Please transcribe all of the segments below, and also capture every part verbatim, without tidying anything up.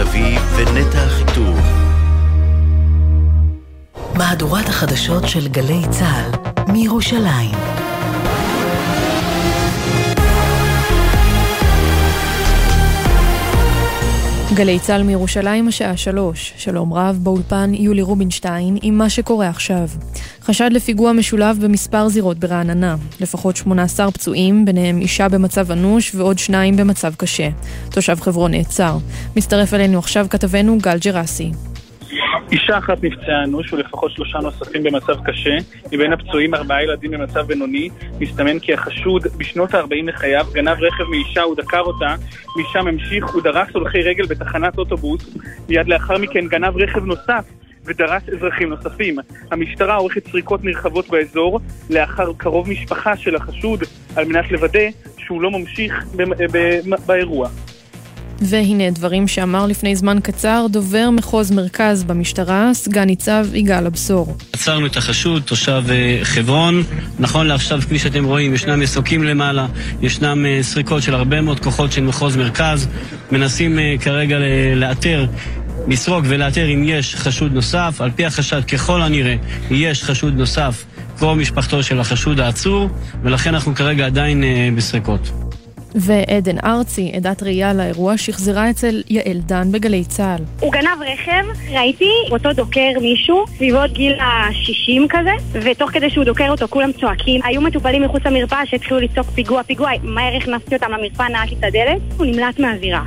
אביב לביא ונטע חיתוב. מהדורת החדשות של גלי צהל מירושלים. גלי צהל מירושלים השעה שלוש. שלום רב באולפן יולי רובינשטיין עם מה שקורה עכשיו. חשד לפיגוע משולב במספר זירות ברעננה. לפחות שמונה עשר פצועים, ביניהם אישה במצב אנוש ועוד שניים במצב קשה. תושב חברון נעצר. מצטרף אלינו עכשיו כתבנו גל ג'ראסי. אישה אחת נפצעה אנוש ולפחות שלושה נוספים במצב קשה, מבין הפצועים ארבעה ילדים במצב בינוני. מסתמן כי החשוד בשנות ה-ארבעים לחייו גנב רכב מאישה ודקר אותה, משם המשיך ודרס הולכי רגל בתחנת אוטובוס, מיד לאחר מכן גנב רכב נוסף ודרס אזרחים נוספים. המשטרה עורכת סריקות נרחבות באזור לאחר קרוב משפחה של החשוד על מנת לוודא שהוא לא ממשיך באירוע. והנה דברים שאמר לפני זמן קצר דובר מחוז מרכז במשטרה, סגן ניצב יגאל בשור. עצרנו את החשוד, תושב חברון. נכון לעכשיו, כפי שאתם רואים, ישנם מסוקים למעלה, ישנם סריקות של הרבה מאוד כוחות של מחוז מרכז, מנסים כרגע לאתר, לסרוק ולאתר אם יש חשוד נוסף. על פי החשד, ככל הנראה, יש חשוד נוסף, קרוב משפחתו של החשוד העצור, ולכן אנחנו כרגע עדיין בסריקות. ועדן ארצי, עדת ראייה לאירוע, שחזרה אצל יעל דן בגלי צהל. הוא גנב רכב, ראיתי אותו דוקר מישהו סביבות גיל ה-שישים כזה, ותוך כדי שהוא דוקר אותו כולם צועקים. היו מטופלים מחוץ למרפאה שהתחילו לצעוק פיגוע פיגוע, מהר הכנסתי אותם למרפאה, נעקתי את הדלת, הוא נמלט מהזירה.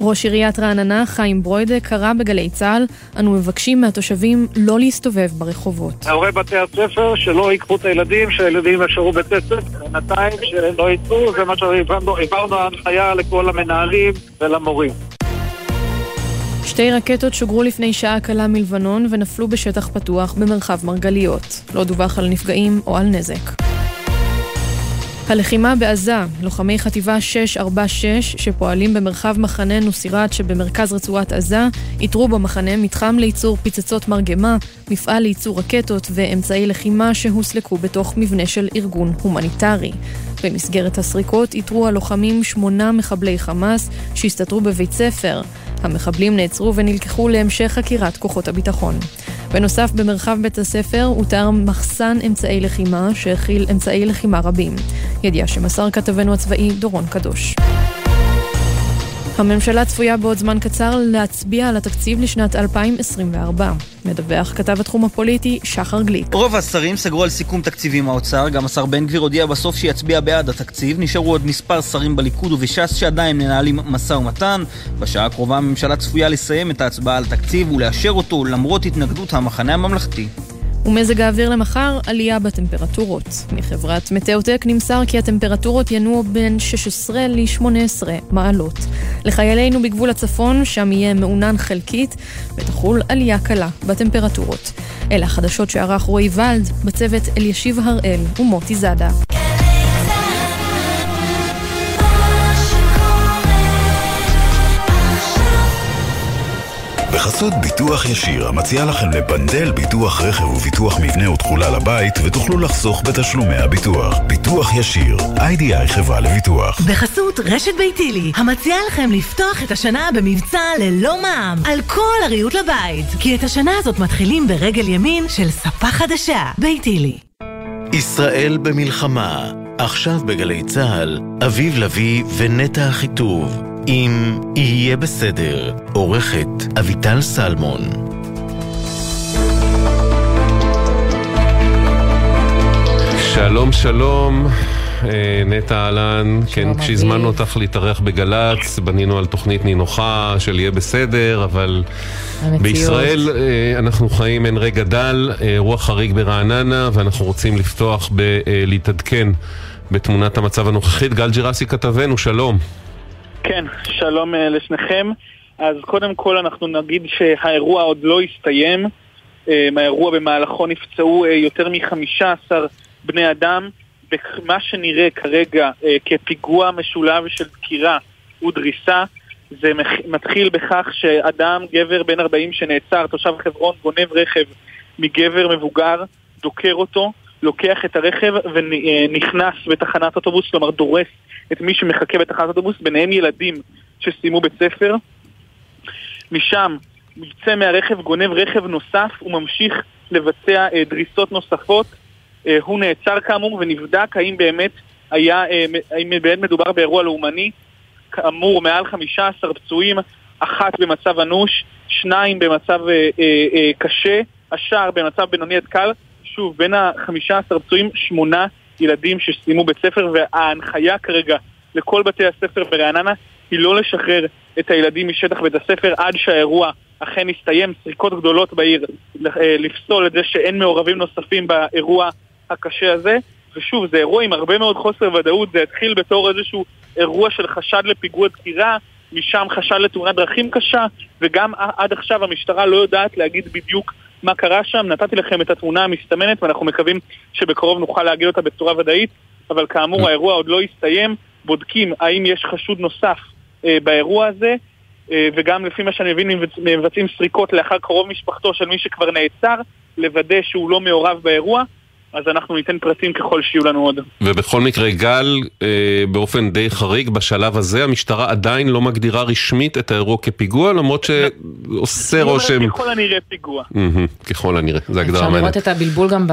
ראש עיריית רעננה, חיים ברוידה, קרא בגלי צהל, אנו מבקשים מהתושבים לא להסתובב ברחובות. ההורי בתי הספר שלא יקפו את הילדים, שהילדים ישרו בית ספר, בינתיים שלא יצאו, זה מה שהעברנו ההנחיה לכל המנהלים ולמורים. שתי רקטות שוגרו לפני שעה קלה מלבנון ונפלו בשטח פתוח במרחב מרגליות. לא דווח על נפגעים או על נזק. הלחימה בעזה, לוחמי חטיבה שש ארבע שש שפועלים במרחב מחנה נוסירת שבמרכז רצועת עזה, יתרו במחנה מתחם לייצור פיצצות מרגמה, מפעל לייצור רקטות ואמצעי לחימה שהוסלקו בתוך מבנה של ארגון הומניטרי. במסגרת הסריקות יתרו הלוחמים שמונה מחבלי חמאס שהסתתרו בבית ספר. המחבלים נעצרו ונלקחו להמשך חקירת כוחות הביטחון. בנוסף, במרחב בית הספר הותר מחסן אמצעי לחימה שהכיל אמצעי לחימה רבים. ידיעה שמסר כתבנו הצבאי דורון קדוש. הממשלה צפויה בעוד זמן קצר להצביע על התקציב לשנת אלפיים עשרים וארבע. מדווח כתב התחום הפוליטי שחר גליק. רוב השרים סגרו על סיכום תקציבים האוצר, גם השר בן גביר הודיע בסוף שיצביע בעד התקציב. נשארו עוד מספר שרים בליכוד ובש"ס שעדיין מנהלים משא ומתן. בשעה הקרובה הממשלה צפויה לסיים את ההצבעה על תקציב ולאשר אותו למרות התנגדות המחנה הממלכתי. ומזג האוויר למחר, עלייה בטמפרטורות. מחברת מטאוטק נמסר כי הטמפרטורות ינועו בין שש עשרה ל-שמונה עשרה מעלות. לחיילינו בגבול הצפון, שם יהיה מעונן חלקית, ותחול עלייה קלה בטמפרטורות. אלה החדשות שערך רוי ולד, בצוות אל ישיב הראל ומוטי זדה. בחסות ביטוח ישיר, המציע לכם לבנדל ביטוח רכב וביטוח מבנה ותכולה לבית, ותוכלו לחסוך בתשלומי הביטוח. ביטוח ישיר, איי די איי חברה לביטוח. בחסות רשת ביתילי, המציע לכם לפתוח את השנה במבצע ללא מע"מ על כל הריהוט לבית, כי את השנה הזאת מתחילים ברגל ימין של ספה חדשה. ביתילי. ישראל במלחמה, עכשיו בגלי צהל, אביב לביא ונטע חיתוב. עם יהיה בסדר, עורכת אביטל סלמון. שלום שלום, נטע אלון, כן, כשהזמנו אותך להתארח בגלץ, בנינו על תוכנית נינוחה של יהיה בסדר, אבל המציאות. בישראל אנחנו חיים אין רגע דל, רוח חריג ברעננה, ואנחנו רוצים לפתוח בלהתעדכן בתמונת המצב הנוכחית. גל ג'ראסי כתבנו, שלום. כן, שלום לשניכם. אז קודם כל אנחנו נגיד שהאירוע עוד לא הסתיים. האירוע במהלכו נפצעו יותר מ-חמישה עשר בני אדם, במה שנראה כרגע כפיגוע משולב של דקירה ודריסה. זה מתחיל בכך שאדם, גבר בן ארבעים שנעצר, תושב חברון, גונב רכב מגבר מבוגר, דוקר אותו, לוקח את הרכב ונכנס בתחנת אוטובוס, כלומר דורס את מי שמחכה בתחנת אוטובוס, ביניהם ילדים שסיימו בית ספר. משם הוא יצא מהרכב, גונב רכב נוסף, הוא ממשיך לבצע אה, דריסות נוספות. אה, הוא נעצר כאמור ונבדק האם באמת היה, אה, האם באמת מדובר באירוע לאומני. כאמור מעל חמישה עשר פצועים, אחת במצב אנוש, שניים במצב אה, אה, אה, קשה, השאר במצב בינוני עד קל. שוב, בין ה-חמישה עשר פצועים, שמונה ילדים שסיימו בית ספר, וההנחיה כרגע לכל בתי הספר ברעננה היא לא לשחרר את הילדים משטח בית הספר עד שהאירוע אכן יסתיים. סריקות גדולות בעיר לפסול את זה שאין מעורבים נוספים באירוע הקשה הזה. ושוב, זה אירוע עם הרבה מאוד חוסר ודאות. זה התחיל בתור איזשהו אירוע של חשד לפיגוע דקירה, משם חשד לתאונת דרכים קשה, וגם עד עכשיו המשטרה לא יודעת להגיד בדיוק מה קרה שם. נתתי לכם את התמונה המסתמנת, ואנחנו מקווים שבקרוב נוכל להגיד אותה בצורה ודאית, אבל כאמור האירוע עוד לא יסתיים. בודקים האם יש חשוד נוסף אה, באירוע הזה, אה, וגם לפי מה שאני מבין מבצעים סריקות לאחר קרוב משפחתו של מי שכבר נעצר, לוודא שהוא לא מעורב באירוע. אז אנחנו ניתן פרטים ככל שיהיו לנו עוד. ובכל מקרה, גל, אה, באופן די חריג בשלב הזה, המשטרה עדיין לא מגדירה רשמית את האירוע כפיגוע, למרות שעושה רושם... ככל הנראה פיגוע. Mm-hmm, ככל הנראה, זה הגדרה מעניינת. אפשר לראות את הבלבול גם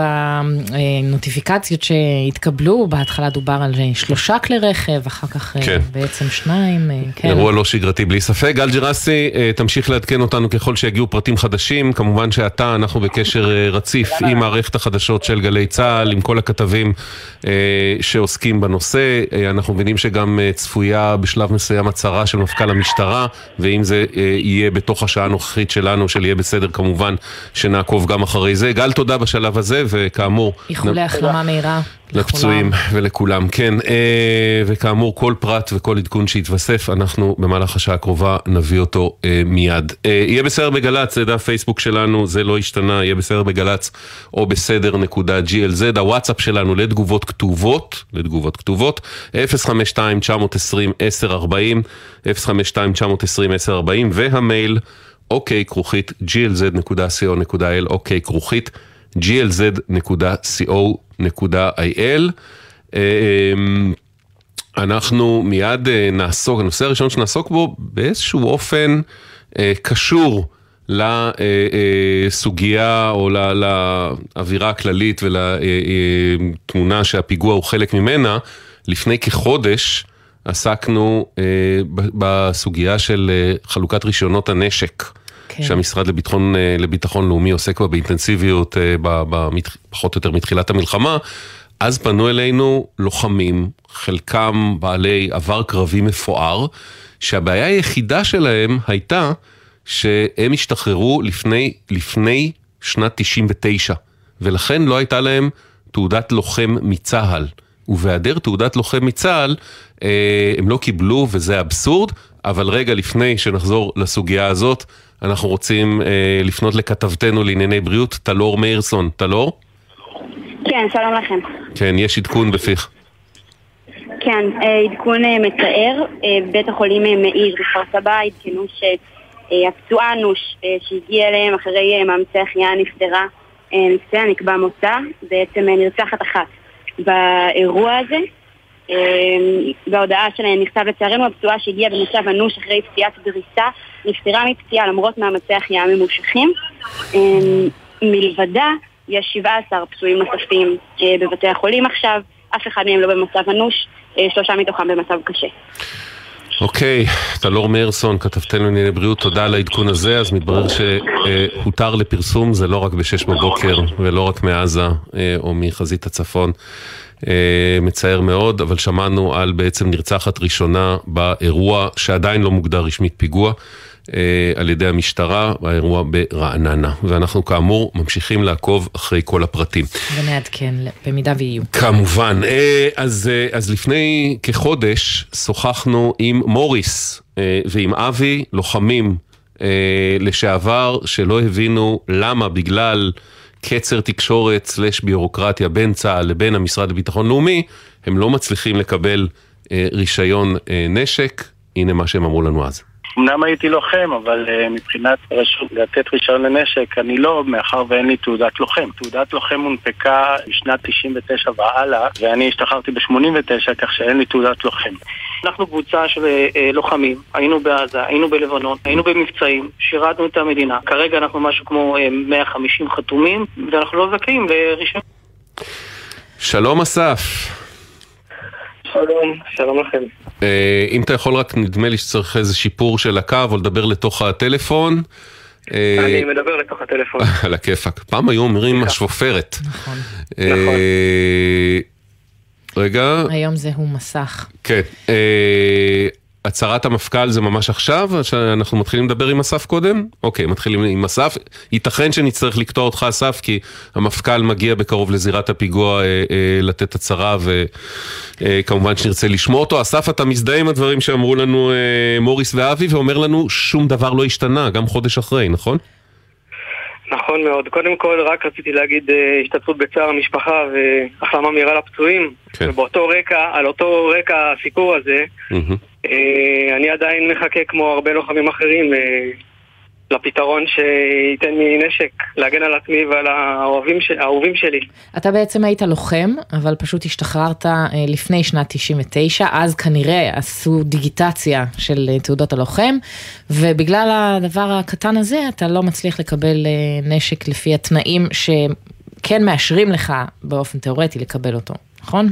בנוטיפיקציות שהתקבלו, בהתחלה דובר על שלושה כלי רכב, אחר כך כן. בעצם שניים. כן. אירוע לא שגרתי בלי ספק. גל ג'ראסי, תמשיך לעדכן אותנו ככל שיגיעו פרטים חדשים, כמובן שאתה, אנחנו בקשר רציף עם מערכת החדשות של גלי צהל, עם כל הכתבים אה, שעוסקים בנושא. אה, אנחנו מבינים שגם אה, צפויה בשלב מסוים הצהרה של מפכ"ל המשטרה, ואם זה אה, יהיה בתוך השעה הנוכחית שלנו, של יהיה בסדר, כמובן שנעקוב גם אחרי זה. גל, תודה בשלב הזה, וכאמור... איחולי החלמה מהירה. לפצועים ולכולם, כן. אה, וכאמור, כל פרט וכל עדכון שהתווסף, אנחנו במהלך השעה הקרובה נביא אותו אה, מיד. אה, יהיה בסדר בגלץ, זה דף פייסבוק שלנו, זה לא השתנה, יהיה בסדר בגלץ, או בסדר נקודה ג'י. ג'י אל זד, הוואטסאפ שלנו לתגובות כתובות, לתגובות כתובות, אפס חמש שתיים תשע עשרים עשר ארבעים, אפס חמש שתיים תשע עשרים עשר ארבעים, והמייל, אוקיי, כרוכית, ג'י אל זד נקודה סי או נקודה איי אל, אוקיי, כרוכית, ג'י אל זד נקודה סי או נקודה איי אל. אנחנו מיד נעסוק, הנושא הראשון שנעסוק בו, באיזשהו אופן קשור לסוגיה או לאווירה הכללית ולתמונה שהפיגוע הוא חלק ממנה. לפני כחודש עסקנו בסוגיה של חלוקת רישיונות הנשק, כן. שהמשרד לביטחון, לביטחון לאומי עוסק בה באינטנסיביות פחות או יותר מתחילת המלחמה. אז פנו אלינו לוחמים, חלקם בעלי עבר קרבי מפואר, שהבעיה היחידה שלהם הייתה שהם השתחררו לפני, לפני שנת תשעים ותשע, ולכן לא הייתה להם תעודת לוחם מצהל, ובהיעדר תעודת לוחם מצהל, הם לא קיבלו, וזה אבסורד. אבל רגע לפני שנחזור לסוגיה הזאת, אנחנו רוצים לפנות לכתבתנו לענייני בריאות, תלור מאירסון. תלור? כן, שלום לכם. כן, יש עדכון בפיך. כן, עדכון מתאר, בית החולים מאיר בכפר סבא, עדכנו ש... הפצועה אנוש שהגיעה אליהם אחרי מאמצי החייאה נפטרה, נפצעה, נקבע מוצא, בעצם נרצחת אחת באירוע הזה. בהודעה שלהם נכתב, לצערנו הפצועה שהגיעה במצב אנוש אחרי פציעת דריסה נפטרה מפציעה למרות מאמצי החייאה ממושכים. מלבדה יש שבעה עשר פצועים נוספים בבתי החולים עכשיו, אף אחד מהם לא במצב אנוש, שלושה מתוכם במצב קשה. אוקיי, תלור מאירסון, כתבתנו לענייני בריאות, תודה על העדכון הזה. אז מתברר שהותר לפרסום, זה לא רק בשש בבוקר, ולא רק מעזה, או מחזית הצפון. מצער מאוד, אבל שמענו על בעצם נרצחת ראשונה באירוע, שעדיין לא מוגדר רשמית פיגוע, על ידי המשטרה, באירוע ברעננה. ואנחנו כאמור ממשיכים לעקוב אחרי כל הפרטים. ונעדכן, במידה ויהיו. כמובן. אז, אז לפני כחודש שוחחנו עם מוריס ועם אבי, לוחמים לשעבר, שלא הבינו למה בגלל קצר תקשורת סלש ביורוקרטיה בין צה"ל לבין המשרד לביטחון לאומי, הם לא מצליחים לקבל רישיון נשק. הנה מה שהם אמרו לנו אז. אמנם הייתי לוחם, אבל uh, מבחינת רשות, לתת רישיון לנשק, אני לא, מאחר ואין לי תעודת לוחם. תעודת לוחם הונפקה בשנת תשעים ותשע והלאה, ואני השתחררתי ב-שמונים ותשע, כך שאין לי תעודת לוחם. אנחנו קבוצה של לוחמים, היינו בעזה, היינו בלבנון, היינו במבצעים, שירתנו את המדינה. כרגע אנחנו משהו כמו מאה וחמישים חתומים, ואנחנו לא זכאים לרישיון. שלום אסף. שלום, שלום לכם. אם אתה יכול, רק נדמה לי שצריך איזה שיפור של הקו או לדבר לתוך הטלפון. אני מדבר לתוך הטלפון. על הכיפק. פעם היו אומרים השופרת. נכון. רגע. היום זה הוא מסך. כן. הצהרת המפכ"ל זה ממש עכשיו? אנחנו מתחילים לדבר עם אסף קודם? אוקיי, מתחילים עם אסף. ייתכן שנצטרך לקטוע אותך אסף, כי המפכ"ל מגיע בקרוב לזירת הפיגוע אה, אה, לתת הצהרה, וכמובן שנרצה לשמוע אותו. אסף, אתה מזדהה עם הדברים שאמרו לנו אה, מוריס ואבי, ואומר לנו שום דבר לא השתנה, גם חודש אחרי, נכון? נכון מאוד. קודם כל, רק רציתי להגיד אה, השתתפות בצער המשפחה והחלמה מהירה לפצועים. כן. ובאותו רקע, על אותו רקע הסיפור הזה, mm-hmm. אני עדיין מחכה כמו הרבה לוחמים אחרים לפתרון שייתן לי נשק להגן על עצמי ועל האהובים שלי. אתה בעצם היית לוחם, אבל פשוט השתחררת לפני שנת תשעים ותשע, אז כנראה עשו דיגיטציה של תעודות הלוחם, ובגלל הדבר הקטן הזה אתה לא מצליח לקבל נשק לפי התנאים שכן מאשרים לך באופן תיאורטי לקבל אותו, נכון?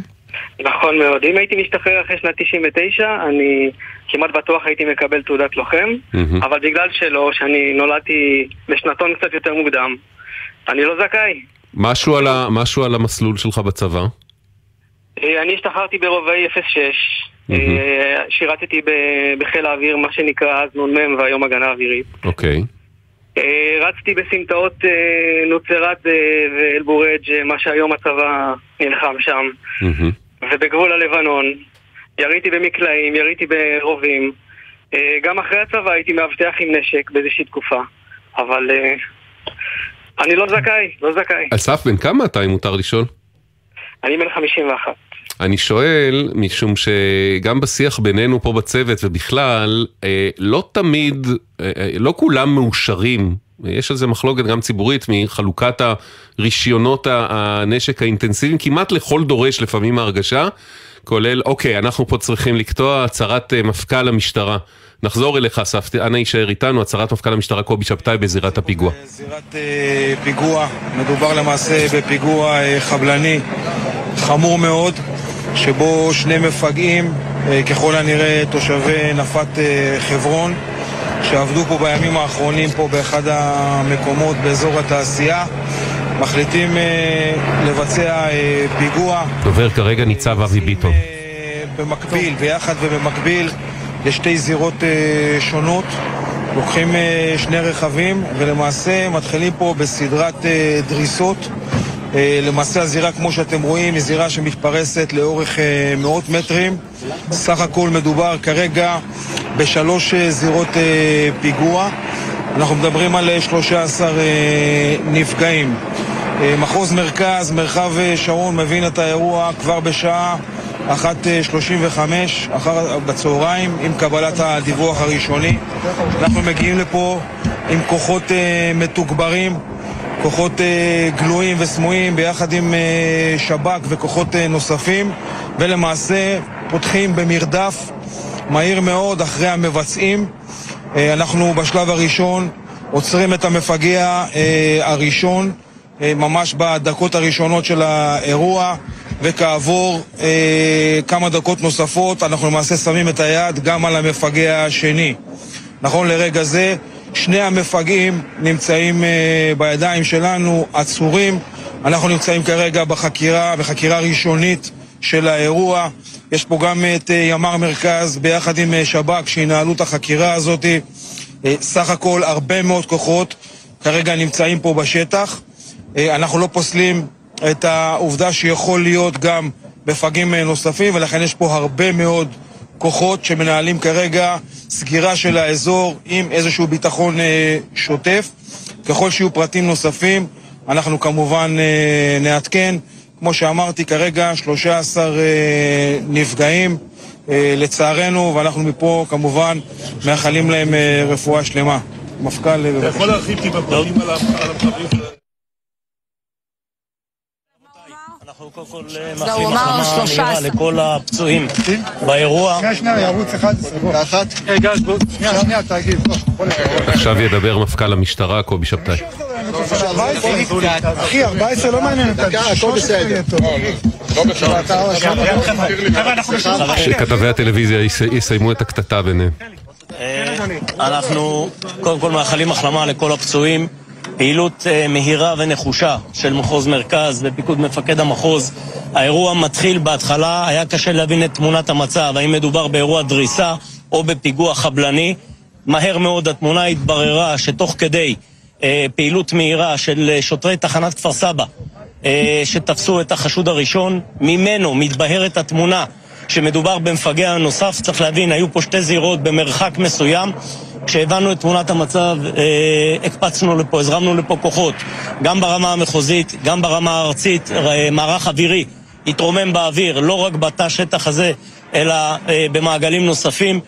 נכון מאוד. אם הייתי משתחרר אחרי שנת תשעים ותשע, אני כמעט בטוח הייתי מקבל תעודת לוחם, mm-hmm. אבל בגלל שלא, שאני נולדתי בשנתון קצת יותר מוקדם, אני לא זכאי. משהו על, ה, משהו על המסלול שלך בצבא? אני השתחררתי ברובעי אפס שש, mm-hmm. שירתתי בחיל האוויר, מה שנקרא אז נ"מ והיום הגנה האווירית. אוקיי. Okay. רצתי בסמטאות נוצרת ואל בורג', מה שהיום הצבא נלחם שם, ובגבול הלבנון יריתי במקלעים, יריתי ברובים. גם אחרי הצבא הייתי מאבטח עם נשק באיזושהי תקופה, אבל אני לא זכאי, לא זכאי. אסף, בן כמה אתה, אם מותר לשאול? אני בן חמישים ואחת. אני שואל, משום שגם בשיח בינינו פה בצוות ובכלל, לא תמיד, לא כולם מאושרים, יש על זה מחלוקת גם ציבורית, מחלוקת הרישיונות הנשק האינטנסיביים, כמעט לכל דורש לפעמים ההרגשה, כולל, אוקיי, אנחנו פה צריכים לקטוע הצהרת מפכ"ל המשטרה. נחזור אליך, אסף, אנא יישאר איתנו, הצהרת מפכ"ל המשטרה קובי שבתאי בזירת הפיגוע. בזירת פיגוע, מדובר למעשה בפיגוע חבלני, חמור מאוד, שבו שני מפגעים, ככל הנראה תושבי נפת חברון, שעבדו פה בימים האחרונים פה באחד המקומות באזור התעשייה, מחליטים לבצע פיגוע. דובר כרגע ניצב אבי ביטון. במקביל, ביחד ובמקביל, יש שתי זירות שונות, לוקחים שני רכבים ולמעשה מתחילים פה בסדרת דריסות. למעשה הזירה, כמו שאתם רואים, היא זירה שמתפרסת לאורך מאות מטרים. סך הכל מדובר כרגע בשלוש זירות פיגוע. אנחנו מדברים על שלושה עשר נפגעים. מחוז מרכז, מרחב שרון, מבין את האירוע כבר בשעה אחת שלושים וחמש אחר בצהריים עם קבלת הדיווח הראשוני. אנחנו מגיעים לפה עם כוחות מתוגברים, כוחות גלויים וסמויים ביחד עם שב"כ וכוחות נוספים, ולמעשה פותחים במרדף מהיר מאוד אחרי המבצעים. אנחנו בשלב הראשון עוצרים את המפגע הראשון ממש בדקות הראשונות של האירוע, וכעבור כמה דקות נוספות אנחנו למעשה שמים את היד גם על המפגע השני. נכון לרגע זה שני המפגעים נמצאים בידיים שלנו, עצורים. אנחנו נמצאים כרגע בחקירה, בחקירה ראשונית של האירוע. יש פה גם את ימ"ר מרכז ביחד עם שב"כ שינהלו את החקירה הזאת. סך הכל הרבה מאוד כוחות כרגע נמצאים פה בשטח. אנחנו לא פוסלים את העובדה שיכול להיות גם מפגעים נוספים, ולכן יש פה הרבה מאוד כוחות שמנהלים כרגע סגירה של האזור עם איזשהו ביטחון שוטף. ככל שיהיו פרטים נוספים, אנחנו כמובן נעדכן. כמו שאמרתי, כרגע שלושה עשר נפגעים, לצערנו, ואנחנו מפה כמובן מאחלים להם רפואה שלמה. מפכ"ל, אתה יכול להרחיב לי בפרטים על המחבלים? אנחנו קודם כל מאחלים החלמה מהירה לכל הפצועים באירוע. עכשיו ידבר מפכ"ל המשטרה קובי שבתאי. אחי, ארבע עשרה לא מעניין את זה. כתבי הטלוויזיה יסיימו את הקטטה ביניהם. אנחנו קודם כל מאחלים החלמה לכל הפצועים. פעילות מהירה ונחושה של מחוז מרכז ופיקוד מפקד המחוז. האירוע מתחיל בהתחלה, היה קשה להבין את תמונת המצב, האם מדובר באירוע דריסה או בפיגוע חבלני. מהר מאוד התמונה התבררה שתוך כדי פעילות מהירה של שוטרי תחנת כפר סבא שתפסו את החשוד הראשון, ממנו מתבהרת התמונה שמדובר במפגע נוסף. צריך להבין, היו פה שתי זירות במרחק מסוים. כשהבנו את תמונת המצב, הקפצנו לפה, הזרמנו לפה כוחות, גם ברמה המחוזית, גם ברמה הארצית. מערך אווירי התרומם באוויר, לא רק בתא שטח הזה, אלא במעגלים נוספים,